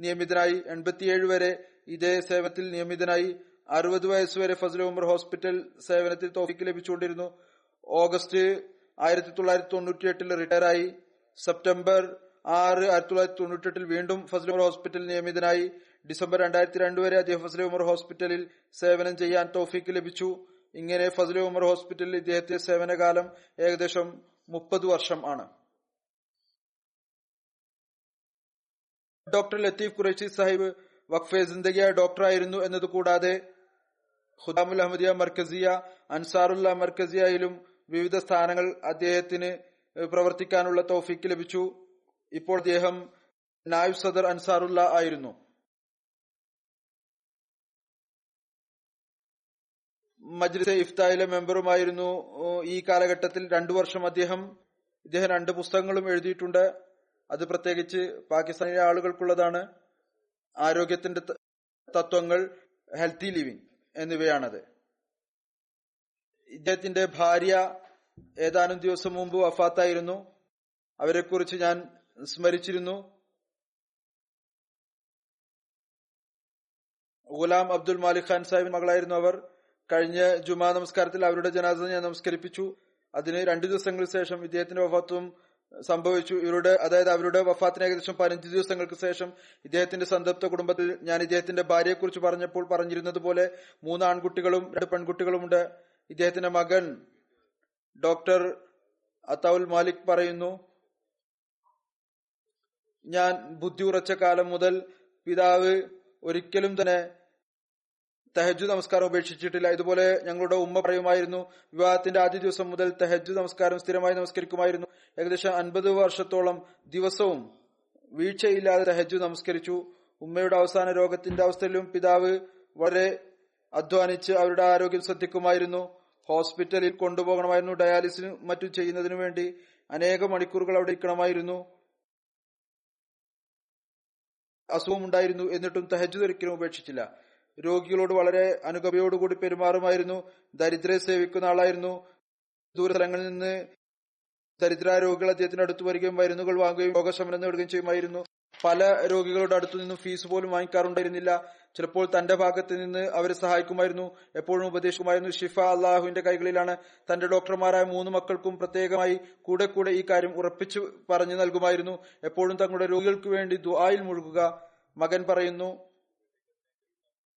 നിയമിതനായി. 87 വരെ ഇതേ സേവനത്തിൽ നിയമിതനായി. 60 വയസ്സുവരെ ഫസലെ ഉമർ ഹോസ്പിറ്റൽ സേവനത്തിൽ തൗഫീഖ് ലഭിച്ചുകൊണ്ടിരുന്നു. ഓഗസ്റ്റ് 1998 റിട്ടയറായി. സെപ്റ്റംബർ 6, 1998 വീണ്ടും ഫസലെ ഉമർ ഹോസ്പിറ്റൽ നിയമിതനായി. ഡിസംബർ 2002 വരെ അദ്ദേഹം ഫസലെ ഉമർ ഹോസ്പിറ്റലിൽ സേവനം ചെയ്യാൻ തൗഫീഖ് ലഭിച്ചു. ഇങ്ങനെ ഫസലെ ഉമർ ഹോസ്പിറ്റലിൽ ഇദ്ദേഹത്തെ സേവനകാലം ഏകദേശം 30 വർഷം ആണ്. ഡോക്ടർ ലത്തീഫ് ഖുറൈശി സാഹിബ് വഖഫെ സിന്ദഗിയ ഡോക്ടറായിരുന്നു എന്നത് കൂടാതെ ഖുദാമുൽ അഹമ്മദിയ മർക്കസിയ, അൻസാറുല്ല മർക്കസിയയിലും വിവിധ സ്ഥാനങ്ങൾ അദ്ദേഹത്തിന് പ്രവർത്തിക്കാനുള്ള തൗഫീഖ് ലഭിച്ചു. ഇപ്പോൾ അദ്ദേഹം നായിബ് സദർ അൻസാറുല്ല ആയിരുന്നു. മജ്ലിസ് ഇഫ്തായിലെ മെമ്പറുമായിരുന്നു. ഈ കാലഘട്ടത്തിൽ 2 വർഷം ഇദ്ദേഹം 2 പുസ്തകങ്ങളും എഴുതിയിട്ടുണ്ട്. അത് പ്രത്യേകിച്ച് പാകിസ്ഥാനിലെ ആളുകൾക്കുള്ളതാണ്. ആരോഗ്യത്തിന്റെ തത്വങ്ങൾ, ഹെൽത്തി ലിവിംഗ് എന്നിവയാണത്. ഇദ്ദേഹത്തിന്റെ ഭാര്യ ഏതാനും ദിവസം മുമ്പ് വഫാത്തായിരുന്നു. അവരെക്കുറിച്ച് ഞാൻ സ്മരിച്ചിരുന്നു. ഗുലാം അബ്ദുൽ മാലിക് ഖാൻ സാഹിബിന്റെ മകളായിരുന്നു അവർ. കഴിഞ്ഞ ജുമാ നമസ്കാരത്തിൽ അവരുടെ ജനാസ ഞാൻ നമസ്കരിപ്പിച്ചു. അതിന് 2 ദിവസങ്ങൾക്ക് ശേഷം ഇദ്ദേഹത്തിന്റെ വഫാത്തും സംഭവിച്ചു. അവരുടെ വഫാത്തിന് ഏകദേശം 15 ദിവസങ്ങൾക്ക് ശേഷം ഇദ്ദേഹത്തിന്റെ സംതൃപ്ത കുടുംബത്തിൽ ഞാൻ ഇദ്ദേഹത്തിന്റെ ഭാര്യയെക്കുറിച്ച് പറഞ്ഞപ്പോൾ പറഞ്ഞിരുന്നത് പോലെ 3 ആൺകുട്ടികളും 2 പെൺകുട്ടികളുമുണ്ട്. ഇദ്ദേഹത്തിന്റെ മകൻ ഡോക്ടർ അതാഉൽ മാലിക് പറയുന്നു, ഞാൻ ബുദ്ധി ഉറച്ച കാലം മുതൽ പിതാവ് ഒരിക്കലും തന്നെ തഹജ്ജുദ് നമസ്കാരം ഉപേക്ഷിച്ചിട്ടില്ല. ഇതുപോലെ ഞങ്ങളുടെ ഉമ്മ പറയുമായിരുന്നു. വിവാഹത്തിന്റെ ആദ്യ ദിവസം മുതൽ തഹജ്ജുദ് നമസ്കാരം സ്ഥിരമായി നമസ്കരിക്കുമായിരുന്നു. ഏകദേശം 50 വർഷത്തോളം ദിവസവും വീഴ്ചയില്ലാതെ തഹജ്ജുദ് നമസ്കരിച്ചു. ഉമ്മയുടെ അവസാന രോഗത്തിന്റെ അവസ്ഥയിലും പിതാവ് വളരെ അധ്വാനിച്ച് അവരുടെ ആരോഗ്യം ശ്രദ്ധിക്കുമായിരുന്നു. ഹോസ്പിറ്റലിൽ കൊണ്ടുപോകണമായിരുന്നു. ഡയാലിസിനും മറ്റും ചെയ്യുന്നതിനു വേണ്ടി അനേക മണിക്കൂറുകൾ അവിടെ ഇരിക്കണമായിരുന്നു. അസുഖമുണ്ടായിരുന്നു. എന്നിട്ടും തഹജ്ജുദ് ഒരിക്കലും ഉപേക്ഷിച്ചില്ല. രോഗികളോട് വളരെ അനുകമ്പയോടുകൂടി പെരുമാറുമായിരുന്നു. ദരിദ്രരെ സേവിക്കുന്ന ആളായിരുന്നു. ദൂരസ്ഥലങ്ങളിൽ നിന്ന് ദരിദ്ര രോഗികൾ അദ്ദേഹത്തിന്റെ അടുത്ത് വരികയും മരുന്നുകൾ വാങ്ങുകയും രോഗശമനം നേടുകയും ചെയ്യുമായിരുന്നു. പല രോഗികളുടെ അടുത്തു നിന്നും ഫീസ് പോലും വാങ്ങിക്കാറുണ്ടായിരുന്നില്ല. ചിലപ്പോൾ തന്റെ ഭാഗത്ത് നിന്ന് അവരെ സഹായിക്കുമായിരുന്നു. എപ്പോഴും ഉപദേശിക്കുമായിരുന്നു. ഷിഫ അള്ളാഹുവിന്റെ കൈകളിലാണ്. തന്റെ ഡോക്ടർമാരായ 3 മക്കൾക്കും പ്രത്യേകമായി കൂടെ കൂടെ ഈ കാര്യം ഉറപ്പിച്ചു പറഞ്ഞു നൽകുമായിരുന്നു. എപ്പോഴും തങ്ങളുടെ രോഗികൾക്ക് വേണ്ടി ദുആയിൽ മുഴുകുക. മകൻ പറയുന്നു,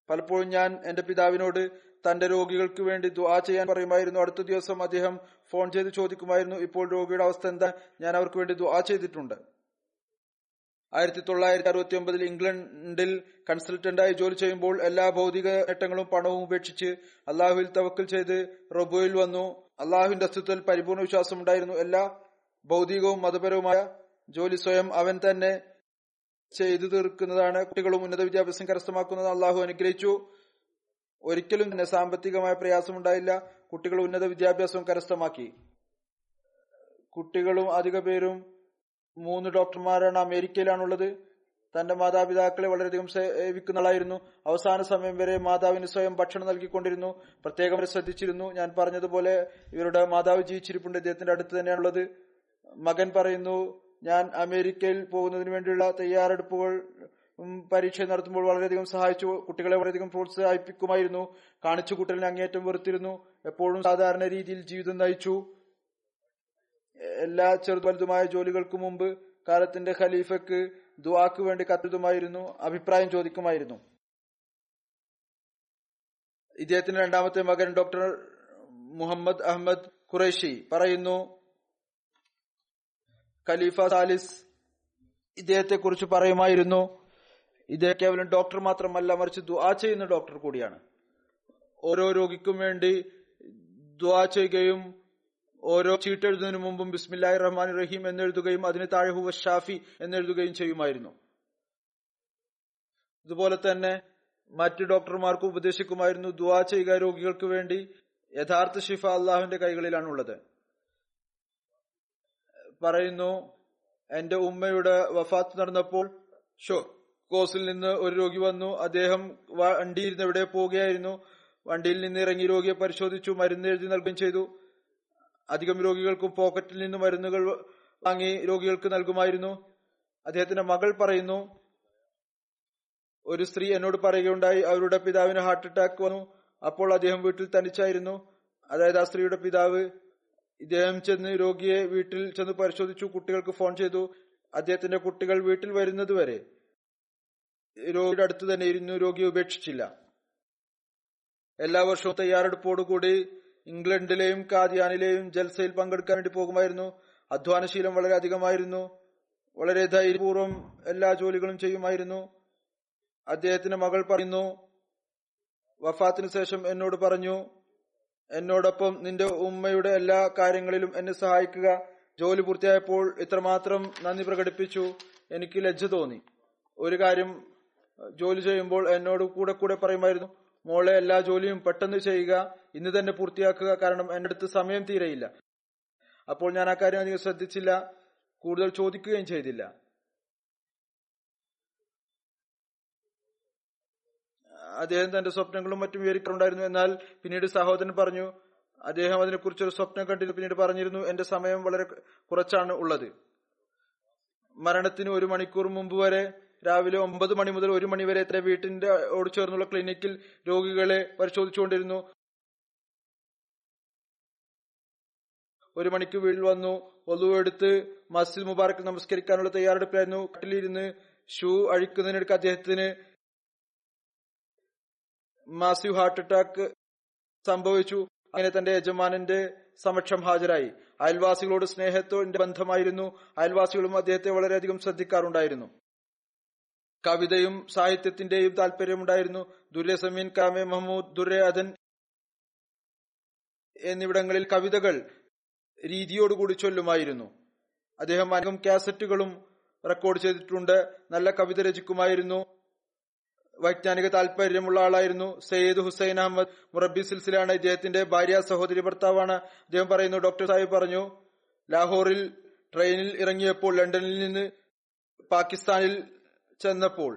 പലപ്പോഴും ഞാൻ എന്റെ പിതാവിനോട് തന്റെ രോഗികൾക്ക് വേണ്ടി ദുആ ചെയ്യാൻ പറയുമായിരുന്നു. അടുത്ത ദിവസം അദ്ദേഹം ഫോൺ ചെയ്ത് ചോദിക്കുമായിരുന്നു, ഇപ്പോൾ രോഗിയുടെ അവസ്ഥ എന്താ, ഞാൻ അവർക്ക് വേണ്ടി ദുആ ചെയ്തിട്ടുണ്ട്. 1969 ഇംഗ്ലണ്ടിൽ കൺസൾട്ടന്റായി ജോലി ചെയ്യുമ്പോൾ എല്ലാ ഭൗതിക നേട്ടങ്ങളും പണവും ഉപേക്ഷിച്ച് അള്ളാഹുവിൽ തവക്കൽ ചെയ്ത് റബ്ബിൽ വന്നു. അള്ളാഹുവിന്റെ അസ്തിത്വത്തിൽ പരിപൂർണ്ണ വിശ്വാസമുണ്ടായിരുന്നു. എല്ലാ ഭൗതികവും മതപരവുമായ ജോലി സ്വയം അവൻ തന്നെ ചെയ്തു തീർക്കുന്നതാണ്. കുട്ടികളും ഉന്നത വിദ്യാഭ്യാസം കരസ്ഥമാക്കുന്നത് അള്ളാഹു അനുഗ്രഹിച്ചു. ഒരിക്കലും തന്നെ സാമ്പത്തികമായ പ്രയാസമുണ്ടായില്ല. കുട്ടികൾ ഉന്നത വിദ്യാഭ്യാസം കരസ്ഥമാക്കി. കുട്ടികളും അധിക പേരും 3 ഡോക്ടർമാരാണ്. അമേരിക്കയിലാണുള്ളത്. തന്റെ മാതാപിതാക്കളെ വളരെയധികം സേവിക്കുന്നതായിരുന്നു. അവസാന സമയം വരെ മാതാവിന് സ്വയം ഭക്ഷണം നൽകിക്കൊണ്ടിരുന്നു. പ്രത്യേകം ശ്രദ്ധിച്ചിരുന്നു. ഞാൻ പറഞ്ഞതുപോലെ ഇവരുടെ മാതാവ് ജീവിച്ചിരിപ്പുണ്ട്. ഇദ്ദേഹത്തിന്റെ അടുത്ത് തന്നെയാണുള്ളത്. മകൻ പറയുന്നു, ഞാൻ അമേരിക്കയിൽ പോകുന്നതിന് വേണ്ടിയുള്ള തയ്യാറെടുപ്പുകൾ പരീക്ഷ നടത്തുമ്പോൾ വളരെയധികം സഹായിച്ചു. കുട്ടികളെ വളരെയധികം പ്രോത്സാഹിപ്പിക്കുമായിരുന്നു. കാണിച്ചു കൂട്ടലിന് അങ്ങേയറ്റം വെറുത്തിരുന്നു. എപ്പോഴും സാധാരണ രീതിയിൽ ജീവിതം നയിച്ചു. എല്ലാ ചെറുതു വലുതുമായ ജോലികൾക്ക് മുമ്പ് കാലത്തിന്റെ ഖലീഫക്ക് ദുആക്ക് വേണ്ടി കത്തുമായിരുന്നു. അഭിപ്രായം ചോദിക്കുമായിരുന്നു. ഇദ്ദേഹത്തിന്റെ 2-മകൻ ഡോക്ടർ മുഹമ്മദ് അഹമ്മദ് ഖുറൈഷി പറയുന്നു, ഖലീഫ സാലിസ് ഇദ്ദേഹത്തെക്കുറിച്ച് പറയുമായിരുന്നു, ഇദ്ദേഹം കേവലം ഡോക്ടർ മാത്രമല്ല, മറിച്ച് ദുആ ചെയ്യുന്ന ഡോക്ടർ കൂടിയാണ്. ഓരോ രോഗിക്കും വേണ്ടി ദുആ ചെയ്യുകയും ഓരോ ചീട്ടെഴുതുന്നതിനു മുമ്പും ബിസ്മില്ലാഹിർ റഹ്മാനിർ റഹീം എന്നെഴുതുകയും അതിന് താഴെ ഹുവ ഷാഫി എന്നെഴുതുകയും ചെയ്യുമായിരുന്നു. ഇതുപോലെ തന്നെ മറ്റ് ഡോക്ടർമാർക്ക് ഉപദേശിക്കുമായിരുന്നു, ദുആ ചെയ്യുക രോഗികൾക്ക് വേണ്ടി. യഥാർത്ഥ ഷിഫ അള്ളാഹുവിന്റെ കൈകളിലാണുള്ളത്. പറയുന്നു, എന്റെ ഉമ്മയുടെ വഫാത്ത് നടന്നപ്പോൾ ഷോക്കോസിൽ നിന്ന് ഒരു രോഗി വന്നു. അദ്ദേഹം വണ്ടിയിരുന്ന് എവിടെ പോവുകയായിരുന്നു. വണ്ടിയിൽ നിന്ന് ഇറങ്ങി രോഗിയെ പരിശോധിച്ചു. മരുന്ന് എഴുതി നൽകുകയും ചെയ്തു. അധികം രോഗികൾക്കും പോക്കറ്റിൽ നിന്ന് മരുന്നുകൾ വാങ്ങി രോഗികൾക്ക് നൽകുമായിരുന്നു. അദ്ദേഹത്തിന്റെ മകൾ പറയുന്നു, ഒരു സ്ത്രീ എന്നോട് പറയുകയുണ്ടായി, അവരുടെ പിതാവിന് ഹാർട്ട് അറ്റാക്ക് വന്നു. അപ്പോൾ അദ്ദേഹം വീട്ടിൽ തനിച്ചായിരുന്നു. അതായത് ആ സ്ത്രീയുടെ പിതാവ്. ഇദ്ദേഹം ചെന്ന് രോഗിയെ വീട്ടിൽ ചെന്ന് പരിശോധിച്ചു. കുട്ടികൾക്ക് ഫോൺ ചെയ്തു. അദ്ദേഹത്തിന്റെ കുട്ടികൾ വീട്ടിൽ വരുന്നതുവരെ രോഗിയുടെ അടുത്ത് തന്നെ ഇരുന്നു. രോഗിയെ ഉപേക്ഷിച്ചില്ല. എല്ലാ വർഷവും തയ്യാറെടുപ്പോടുകൂടി ഇംഗ്ലണ്ടിലെയും കാദിയാനിലെയും ജൽസയിൽ പങ്കെടുക്കാൻ വേണ്ടി പോകുമായിരുന്നു. അധ്വാനശീലം വളരെ അധികമായിരുന്നു. വളരെ ധൈര്യപൂർവ്വം എല്ലാ ജോലികളും ചെയ്യുമായിരുന്നു. അദ്ദേഹത്തിന്റെ മകൾ പറയുന്നു, വഫാത്തിന് ശേഷം എന്നോട് പറഞ്ഞു, എന്നോടൊപ്പം നിന്റെ ഉമ്മയുടെ എല്ലാ കാര്യങ്ങളിലും എന്നെ സഹായിക്കുക. ജോലി പൂർത്തിയായപ്പോൾ ഇത്രമാത്രം നന്ദി പ്രകടിപ്പിച്ചു. എനിക്ക് ലജ്ജ തോന്നി. ഒരു കാര്യം ജോലി ചെയ്യുമ്പോൾ എന്നോട് കൂടെ പറയുമായിരുന്നു, മോളെ എല്ലാ ജോലിയും പെട്ടെന്ന് ചെയ്യുക, ഇന്ന് തന്നെ പൂർത്തിയാക്കുക, കാരണം എന്റെ അടുത്ത് സമയം തീരെയില്ല. അപ്പോൾ ഞാൻ ആ കാര്യം അധികം ശ്രദ്ധിച്ചില്ല, കൂടുതൽ ചോദിക്കുകയും ചെയ്തില്ല. അദ്ദേഹം തന്റെ സ്വപ്നങ്ങളും മറ്റും വിവരിക്കാറുണ്ടായിരുന്നു. എന്നാൽ പിന്നീട് സഹോദരൻ പറഞ്ഞു, അദ്ദേഹം അതിനെക്കുറിച്ചൊരു സ്വപ്നം കണ്ടിട്ട് പിന്നീട് പറഞ്ഞിരുന്നു, എന്റെ സമയം വളരെ കുറച്ചാണ് ഉള്ളത്. മരണത്തിന് 1 മണിക്കൂർ മുമ്പ് വരെ രാവിലെ 9 മണി മുതൽ 1 മണി വരെ എത്ര വീട്ടിന്റെ ഓട് ചേർന്നുള്ള ക്ലിനിക്കിൽ രോഗികളെ പരിശോധിച്ചുകൊണ്ടിരുന്നു. 1 മണിക്ക് വീട്ടിൽ വന്നു, ഒലു എടുത്ത് മസ്ജിദ് മുബാറക്ക് നമസ്കരിക്കാനുള്ള തയ്യാറെടുപ്പായിരുന്നു. കട്ടിലിരുന്ന് ഷൂ അഴിക്കുന്നതിനിടയ്ക്ക് അദ്ദേഹത്തിന് മാസീവ് ഹാർട്ട് അറ്റാക്ക് സംഭവിച്ചു. അങ്ങനെ തന്റെ യജമാനന്റെ സമക്ഷം ഹാജരായി. അയൽവാസികളോട് സ്നേഹത്തോടെ ബന്ധമായിരുന്നു. അയൽവാസികളും അദ്ദേഹത്തെ വളരെയധികം ശ്രദ്ധിക്കാറുണ്ടായിരുന്നു. കവിതയും സാഹിത്യത്തിന്റെയും താല്പര്യമുണ്ടായിരുന്നു. ദുര്യ സമീൻ, കാമെ മഹ്മൂദ്, ദുര്യാധൻ എന്നിവിടങ്ങളിൽ കവിതകൾ രീതിയോടുകൂടി ചൊല്ലുമായിരുന്നു. അദ്ദേഹം അനേകം കാസറ്റുകളും റെക്കോർഡ് ചെയ്തിട്ടുണ്ട്. നല്ല കവിത രചിക്കുമായിരുന്നു. വൈജ്ഞാനിക താല്പര്യമുള്ള ആളായിരുന്നു. സയ്യിദ് ഹുസൈൻ അഹമ്മദ് മുറബി സിൽസിലാണ് ഇദ്ദേഹത്തിന്റെ ഭാര്യ, സഹോദരി, ഭർത്താവാണ്. അദ്ദേഹം പറയുന്നു, ഡോക്ടർ സാഹിബ് പറഞ്ഞു, ലാഹോറിൽ ട്രെയിനിൽ ഇറങ്ങിയപ്പോൾ ലണ്ടനിൽ നിന്ന് പാകിസ്ഥാനിൽ ചെന്നപ്പോൾ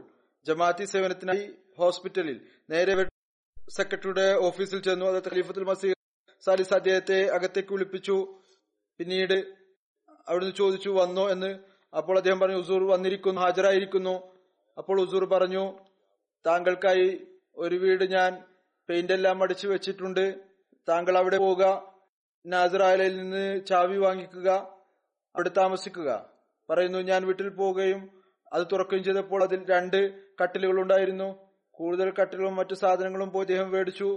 ജമാഅത്തി സേവനത്തിനായി ഹോസ്പിറ്റലിൽ നേരെ സെക്രട്ടറിയുടെ ഓഫീസിൽ ചെന്നു. അത് ഖലീഫത്തുൽ മസീഹ് സാലിസ് അദ്ദേഹത്തെ അകത്തേക്ക് വിളിപ്പിച്ചു. പിന്നീട് അവിടുന്ന് ചോദിച്ചു, വന്നോ എന്ന്. അപ്പോൾ അദ്ദേഹം പറഞ്ഞു, ഹുസൂർ വന്നിരിക്കുന്നു, ഹാജരായിരിക്കുന്നു. അപ്പോൾ ഹുസൂർ പറഞ്ഞു, താങ്കൾക്കായി ഒരു വീട് ഞാൻ പെയിന്റ് എല്ലാം അടിച്ചു വെച്ചിട്ടുണ്ട്, താങ്കൾ അവിടെ പോവുക, നാസറാലയിൽ നിന്ന് ചാവി വാങ്ങിക്കുക, അവിടെ താമസിക്കുക. പറയുന്നു, ഞാൻ വീട്ടിൽ പോവുകയും അത് തുറക്കുകയും ചെയ്തപ്പോൾ അതിൽ 2 കട്ടിലുകൾ ഉണ്ടായിരുന്നു. കൂടുതൽ കട്ടിലുകളും മറ്റു സാധനങ്ങളും പോയി അദ്ദേഹം മേടിച്ചു.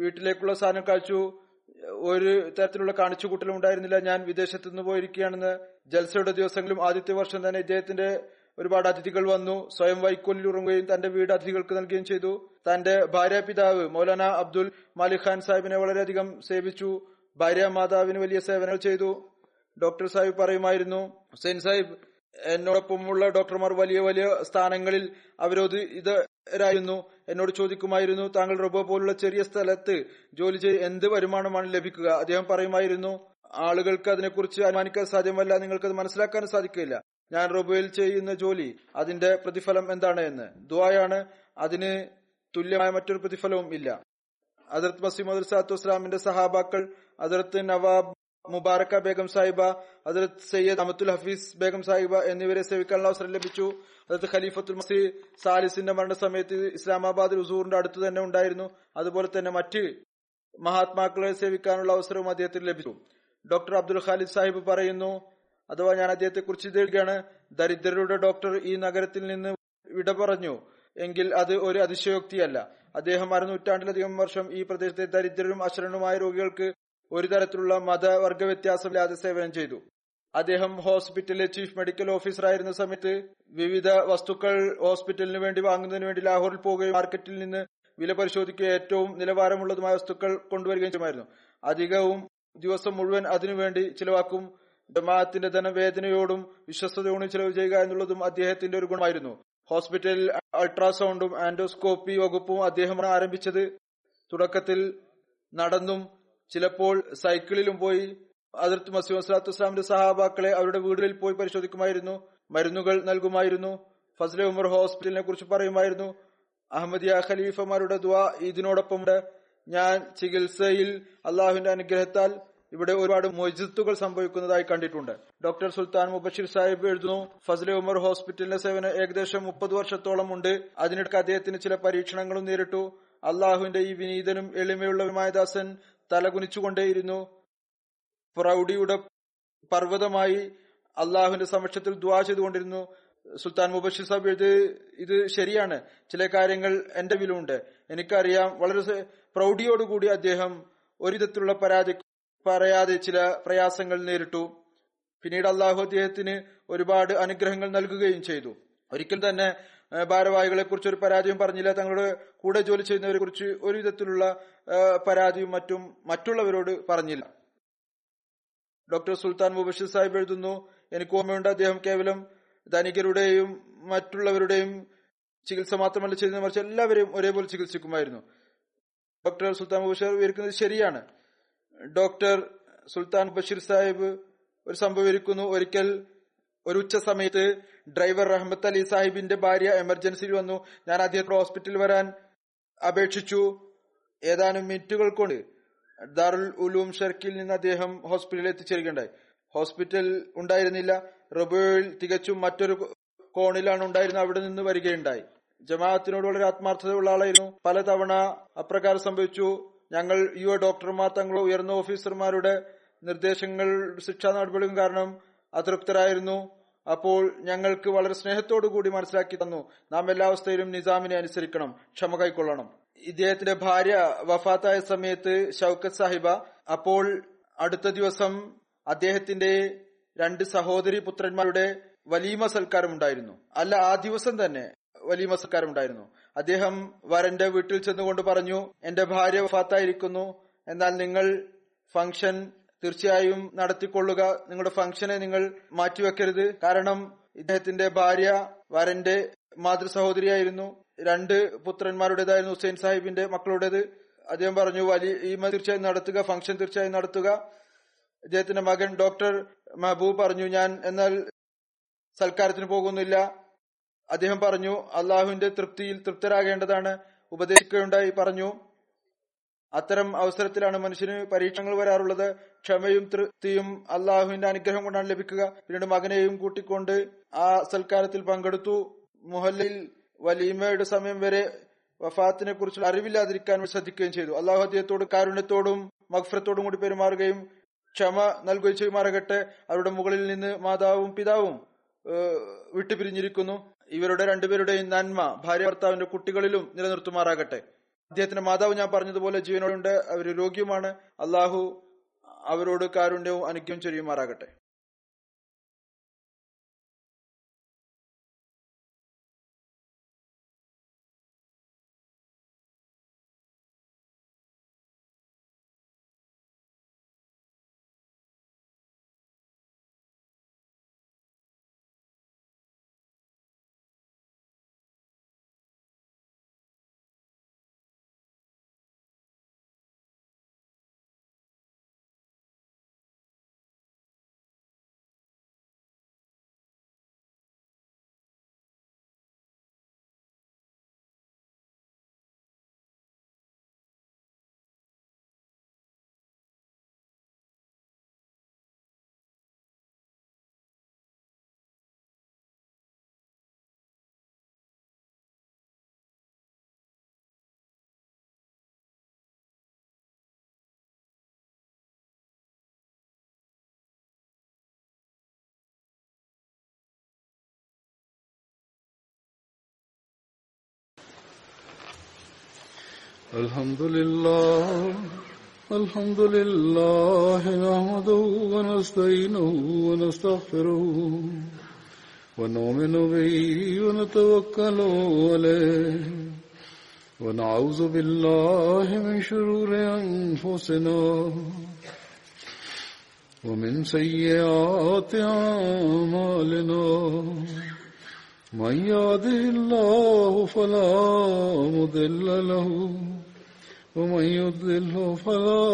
വീട്ടിലേക്കുള്ള സാധനം കഴിച്ചു. ഒരു തരത്തിലുള്ള കാണിച്ചുകൂട്ടലും ഉണ്ടായിരുന്നില്ല. ഞാൻ വിദേശത്തു നിന്ന് പോയിരിക്കുകയാണെന്ന്. ജൽസയുടെ ദിവസങ്ങളിലും ആദ്യത്തെ വർഷം തന്നെ ഇദ്ദേഹത്തിന്റെ ഒരുപാട് അതിഥികൾ വന്നു. സ്വയം വൈക്കോലിൽ ഉറങ്ങുകയും തന്റെ വീട് അതിഥികൾക്ക് നൽകുകയും ചെയ്തു. തന്റെ ഭാര്യ പിതാവ് മൗലാന അബ്ദുൽ മാലിക് ഖാൻ സാഹിബിനെ വളരെയധികം സേവിച്ചു. ഭാര്യ മാതാവിന് വലിയ സേവനങ്ങൾ ചെയ്തു. ഡോക്ടർ സാഹിബ് പറയുമായിരുന്നു, ഹുസൈൻ സാഹിബ് എന്നോടൊപ്പമുള്ള ഡോക്ടർമാർ വലിയ വലിയ സ്ഥാനങ്ങളിൽ അവരോട് ഇതായിരുന്നു. എന്നോട് ചോദിക്കുമായിരുന്നു, താങ്കൾ റബോ പോലുള്ള ചെറിയ സ്ഥലത്ത് ജോലി ചെയ്ത് എന്ത് വരുമാനമാണ് ലഭിക്കുക? അദ്ദേഹം പറയുമായിരുന്നു, ആളുകൾക്ക് അതിനെക്കുറിച്ച് അനുമാനിക്കാൻ സാധ്യമല്ല, നിങ്ങൾക്കത് മനസ്സിലാക്കാൻ സാധിക്കില്ല. ഞാൻ റബോയിൽ ചെയ്യുന്ന ജോലി, അതിന്റെ പ്രതിഫലം എന്താണ് എന്ന്. ദുആയാണ്, അതിന് തുല്യമായ മറ്റൊരു പ്രതിഫലവും ഇല്ല. ഹസ്രത്ത് മസീഹ് മൗഊദ് സഅത്തു വസ്സലാമിന്റെ സഹാബാക്കൾ ഹസ്രത്ത് നവാബ് മുബാറക്ക ബേഗം സാഹിബ, ഹസ്രത്ത് സയ്യിദ് അമത്തുൽ ഹഫീസ് ബേഗം സാഹിബ എന്നിവരെ സേവിക്കാനുള്ള അവസരം ലഭിച്ചു. ഹസ്രത്ത് ഖലീഫത്തുൽ മസീഹ് സാലിസിന്റെ മരണസമയത്ത് ഇസ്ലാമാബാദിൽ ഹുസൂറിന്റെ അടുത്ത് തന്നെ ഉണ്ടായിരുന്നു. അതുപോലെ തന്നെ മറ്റ് മഹാത്മാക്കളെ സേവിക്കാനുള്ള അവസരവും അദ്ദേഹത്തിന് ലഭിച്ചു. ഡോക്ടർ അബ്ദുൽ ഖാലിദ് സാഹിബ് പറയുന്നു, അഥവാ ഞാൻ അദ്ദേഹത്തെക്കുറിച്ച് എഴുതുകയാണ്, ദരിദ്രരുടെ ഡോക്ടർ ഈ നഗരത്തിൽ നിന്ന് വിട പറഞ്ഞു എങ്കിൽ അത് ഒരു അതിശയോക്തിയല്ല. അദ്ദേഹം 600 വർഷം ഈ പ്രദേശത്തെ ദരിദ്രരും അശരണുമായ രോഗികൾക്ക് ഒരു തരത്തിലുള്ള മതവർഗ വ്യത്യാസമില്ലാതെ സേവനം ചെയ്തു. അദ്ദേഹം ഹോസ്പിറ്റലിലെ ചീഫ് മെഡിക്കൽ ഓഫീസറായിരുന്ന സമയത്ത് വിവിധ വസ്തുക്കൾ ഹോസ്പിറ്റലിന് വേണ്ടി വാങ്ങുന്നതിന് വേണ്ടി ലാഹോറിൽ പോവുകയും മാർക്കറ്റിൽ നിന്ന് വില പരിശോധിക്കുകയും ഏറ്റവും നിലവാരമുള്ളതുമായ വസ്തുക്കൾ കൊണ്ടുവരികയും ചെയ്യുമായിരുന്നു. അധികവും ദിവസം മുഴുവൻ അതിനുവേണ്ടി ചിലവാക്കും. ജമാഅത്തിന്റെ ധനവേദനയോടും വിശ്വസ്തയോടും ചെലവ് ചെയ്യുക എന്നുള്ളതും അദ്ദേഹത്തിന്റെ ഒരു ഗുണമായിരുന്നു. ഹോസ്പിറ്റലിൽ അൾട്രാസൗണ്ടും ആൻഡോസ്കോപ്പി വകുപ്പും അദ്ദേഹമാണ് ആരംഭിച്ചത്. തുടക്കത്തിൽ നടന്നും ചിലപ്പോൾ സൈക്കിളിലും പോയി ഹസ്രത്ത് മസീഹ് മൗഊദ് ഇസ്ലാമിന്റെ സഹാബാക്കളെ അവരുടെ വീടുകളിൽ പോയി പരിശോധിക്കുമായിരുന്നു. മരുന്നുകൾ നൽകുമായിരുന്നു. ഫസലെ ഉമർ ഹോസ്പിറ്റലിനെ കുറിച്ച് പറയുമായിരുന്നു, അഹമ്മദിയ ഖലീഫമാരുടെ ദുആ ഇതിനോടൊപ്പമുണ്ട്. ഞാൻ ചികിത്സയിൽ അള്ളാഹുവിന്റെ അനുഗ്രഹത്താൽ ഇവിടെ ഒരുപാട് മുഅ്ജിസത്തുകൾ സംഭവിക്കുന്നതായി കണ്ടിട്ടുണ്ട്. ഡോക്ടർ സുൽത്താൻ മുബഷിർ സാഹിബ് എഴുതുന്നു, ഫസലെ ഉമർ ഹോസ്പിറ്റലിന്റെ സേവനം ഏകദേശം 30 വർഷത്തോളം ഉണ്ട്. അതിനിടയ്ക്ക് അദ്ദേഹത്തിന് ചില പരീക്ഷണങ്ങളും നേരിട്ടു. അള്ളാഹുവിന്റെ ഈ വിനീതനും എളിമയുള്ളവരുമായ ദാസൻ തലകുനിച്ചുകൊണ്ടേയിരുന്നു. പ്രൗഢിയുടെ പർവ്വതമായി അള്ളാഹുവിന്റെ സമക്ഷത്തിൽ ദുആ ചെയ്തുകൊണ്ടിരുന്നു. സുൽത്താൻ മുബഷിർ സാഹിബ് ഇത് ശരിയാണ്, ചില കാര്യങ്ങൾ എന്റെ വിലുണ്ട്, എനിക്കറിയാം. വളരെ പ്രൗഢിയോടുകൂടി അദ്ദേഹം ഒരു വിധത്തിലുള്ള പരാതി പറയാതെ ചില പ്രയാസങ്ങൾ നേരിട്ടു. പിന്നീട് അള്ളാഹു അദ്ദേഹത്തിന് ഒരുപാട് അനുഗ്രഹങ്ങൾ നൽകുകയും ചെയ്തു. ഒരിക്കൽ തന്നെ ഭാരവാഹികളെ കുറിച്ച് ഒരു പരാതിയും പറഞ്ഞില്ല. തങ്ങളുടെ കൂടെ ജോലി ചെയ്യുന്നവരെ കുറിച്ച് ഒരു വിധത്തിലുള്ള പരാതിയും മറ്റും മറ്റുള്ളവരോട് പറഞ്ഞില്ല. ഡോക്ടർ സുൽത്താൻ മുബഷിർ സാഹിബ് എഴുതുന്നു, എനിക്ക് ഓർമ്മയുണ്ട്, അദ്ദേഹം കേവലം ധനികരുടെയും മറ്റുള്ളവരുടെയും ചികിത്സ മാത്രമല്ല ചെയ്യുന്നത്, മറിച്ച് എല്ലാവരെയും ഒരേപോലെ ചികിത്സിക്കുമായിരുന്നു. ഡോക്ടർ സുൽത്താൻ ബഷീർ വിവരിക്കുന്നത് ശരിയാണ്. ഡോക്ടർ സുൽത്താൻ ബഷീർ സാഹിബ് ഒരു സംഭവം വിവരിക്കുന്നു. ഒരിക്കൽ ഒരു ഉച്ച സമയത്ത് ഡ്രൈവർ റഹ്മത്ത് അലി സാഹിബിന്റെ ഭാര്യ എമർജൻസിയിൽ വന്നു. ഞാൻ അദ്ദേഹത്തോട് ഹോസ്പിറ്റലിൽ വരാൻ അപേക്ഷിച്ചു. ഏതാനും മിനിറ്റുകൾ കൊണ്ട് ദാറുൽ ഉലൂം ഷർക്കിൽ നിന്ന് അദ്ദേഹം ഹോസ്പിറ്റലിൽ എത്തിച്ചേരുകയുണ്ടായി. ഹോസ്പിറ്റൽ ഉണ്ടായിരുന്നില്ല, റബോയിൽ തികച്ചും മറ്റൊരു കോണിലാണ് ഉണ്ടായിരുന്നത്. അവിടെ നിന്ന് വരികയുണ്ടായി. ജമാഅത്തിനോട് വളരെ ആത്മാർത്ഥത ഉള്ള ആളായിരുന്നു. പലതവണ അപ്രകാരം സംഭവിച്ചു. ഞങ്ങൾ യുവ ഡോക്ടർമാർ തങ്ങളുടെ ഉയർന്ന ഓഫീസർമാരുടെ നിർദ്ദേശങ്ങൾ ശിക്ഷാ നടപടികളും കാരണം അതൃപ്തരായിരുന്നു. അപ്പോൾ ഞങ്ങൾക്ക് വളരെ സ്നേഹത്തോടു കൂടി മനസ്സിലാക്കി തന്നു, നാം എല്ലാ അവസ്ഥയിലും നിസാമിനെ അനുസരിക്കണം, ക്ഷമ കൈക്കൊള്ളണം. ഇദ്ദേഹത്തിന്റെ ഭാര്യ വഫാത്തായ സമയത്ത് ഷൗക്കത്ത് സാഹിബ അപ്പോൾ അടുത്ത ദിവസം അദ്ദേഹത്തിന്റെ 2 സഹോദരി പുത്രന്മാരുടെ വലീമ സൽക്കാരമുണ്ടായിരുന്നു. ആ ദിവസം തന്നെ വലീമ സൽക്കാരമുണ്ടായിരുന്നു. അദ്ദേഹം വരന്റെ വീട്ടിൽ ചെന്നുകൊണ്ട് പറഞ്ഞു, എന്റെ ഭാര്യ വഫാത്തായിരിക്കുന്നു, എന്നാൽ നിങ്ങൾ ഫംഗ്ഷൻ തീർച്ചയായും നടത്തിക്കൊള്ളുക, നിങ്ങളുടെ ഫംഗ്ഷനെ നിങ്ങൾ മാറ്റിവെക്കരുത്. കാരണം ഇദ്ദേഹത്തിന്റെ ഭാര്യ വരന്റെ മാതൃ സഹോദരിയായിരുന്നു, 2 പുത്രന്മാരുടേതായിരുന്നു, ഹുസൈൻ സാഹിബിന്റെ മക്കളുടേത്. അദ്ദേഹം പറഞ്ഞു, വലീമ തീർച്ചയായും നടത്തുക, ഫംഗ്ഷൻ തീർച്ചയായും നടത്തുക. ഇദ്ദേഹത്തിന്റെ മകൻ ഡോക്ടർ മെഹബൂബ് പറഞ്ഞു, ഞാൻ എന്നാൽ സൽക്കാരത്തിന് പോകുന്നില്ല. അദ്ദേഹം പറഞ്ഞു, അള്ളാഹുവിന്റെ തൃപ്തിയിൽ തൃപ്തരാകേണ്ടതാണ്. ഉപദേശിക്കുകയുണ്ടായി, പറഞ്ഞു, അത്തരം അവസരത്തിലാണ് മനുഷ്യന് പരീക്ഷണങ്ങൾ വരാറുള്ളത്. ക്ഷമയും തൃപ്തിയും അള്ളാഹുവിന്റെ അനുഗ്രഹം കൊണ്ടാണ് ലഭിക്കുക. പിന്നീട് മകനെയും കൂട്ടിക്കൊണ്ട് ആ സൽക്കാരത്തിൽ പങ്കെടുത്തു. മുഹല്ലിൽ വലീമയുടെ സമയം വരെ വഫാത്തിനെ കുറിച്ചുള്ള അറിവില്ലാതിരിക്കാൻ ശ്രദ്ധിക്കുകയും ചെയ്തു. അള്ളാഹു അദ്ദേഹത്തോട് കാരുണ്യത്തോടും മഗ്ഫിറത്തോടും കൂടി പെരുമാറുകയും ക്ഷമ നൽകുകയും ചെയ്യുമാറാകട്ടെ. അവരുടെ മുകളിൽ നിന്ന് മാതാവും പിതാവും വിട്ടുപിരിഞ്ഞിരിക്കുന്നു. ഇവരുടെ 2 പേരുടെയും നന്മ ഭാര്യ ഭർത്താവിന്റെ കുട്ടികളിലും നിലനിർത്തുമാറാകട്ടെ. അദ്ദേഹത്തിന്റെ മാതാവ് ഞാൻ പറഞ്ഞതുപോലെ ജീവനോടുണ്ട്, അവർ രോഗിയുമാണ്. അള്ളാഹു അവരോട് കാരുണ്യവും അനുഗ്രഹം ചൊരിയുമാറാകട്ടെ. الحمد لله نحمده ونستعينه ونستغفره ونؤمن به ونتوكل عليه ونعوذ بالله من شرور أنفسنا ومن سيئات أعمالنا من يهده الله فلا مضل له ومن يضلله فلا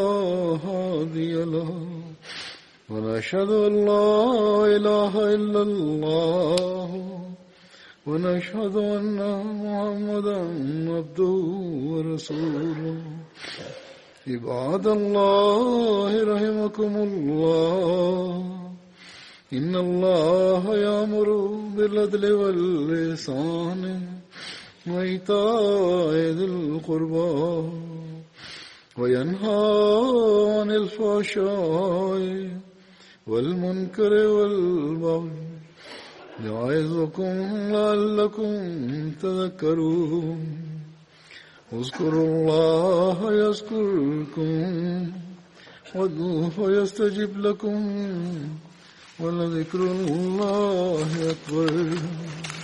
هادي له ونشهد أن لا إله إلا الله ونشهد أن محمدا عبده ورسوله عباد الله رحمكم الله إن الله يأمر بالعدل والإحسان وإيتاء ذي القربى وينهى عن الفحشاء والمنكر والبغي يعظكم لعلكم تذكرون اذكروا الله يذكركم وادعوه يستجب لكم ولذكر الله أكبر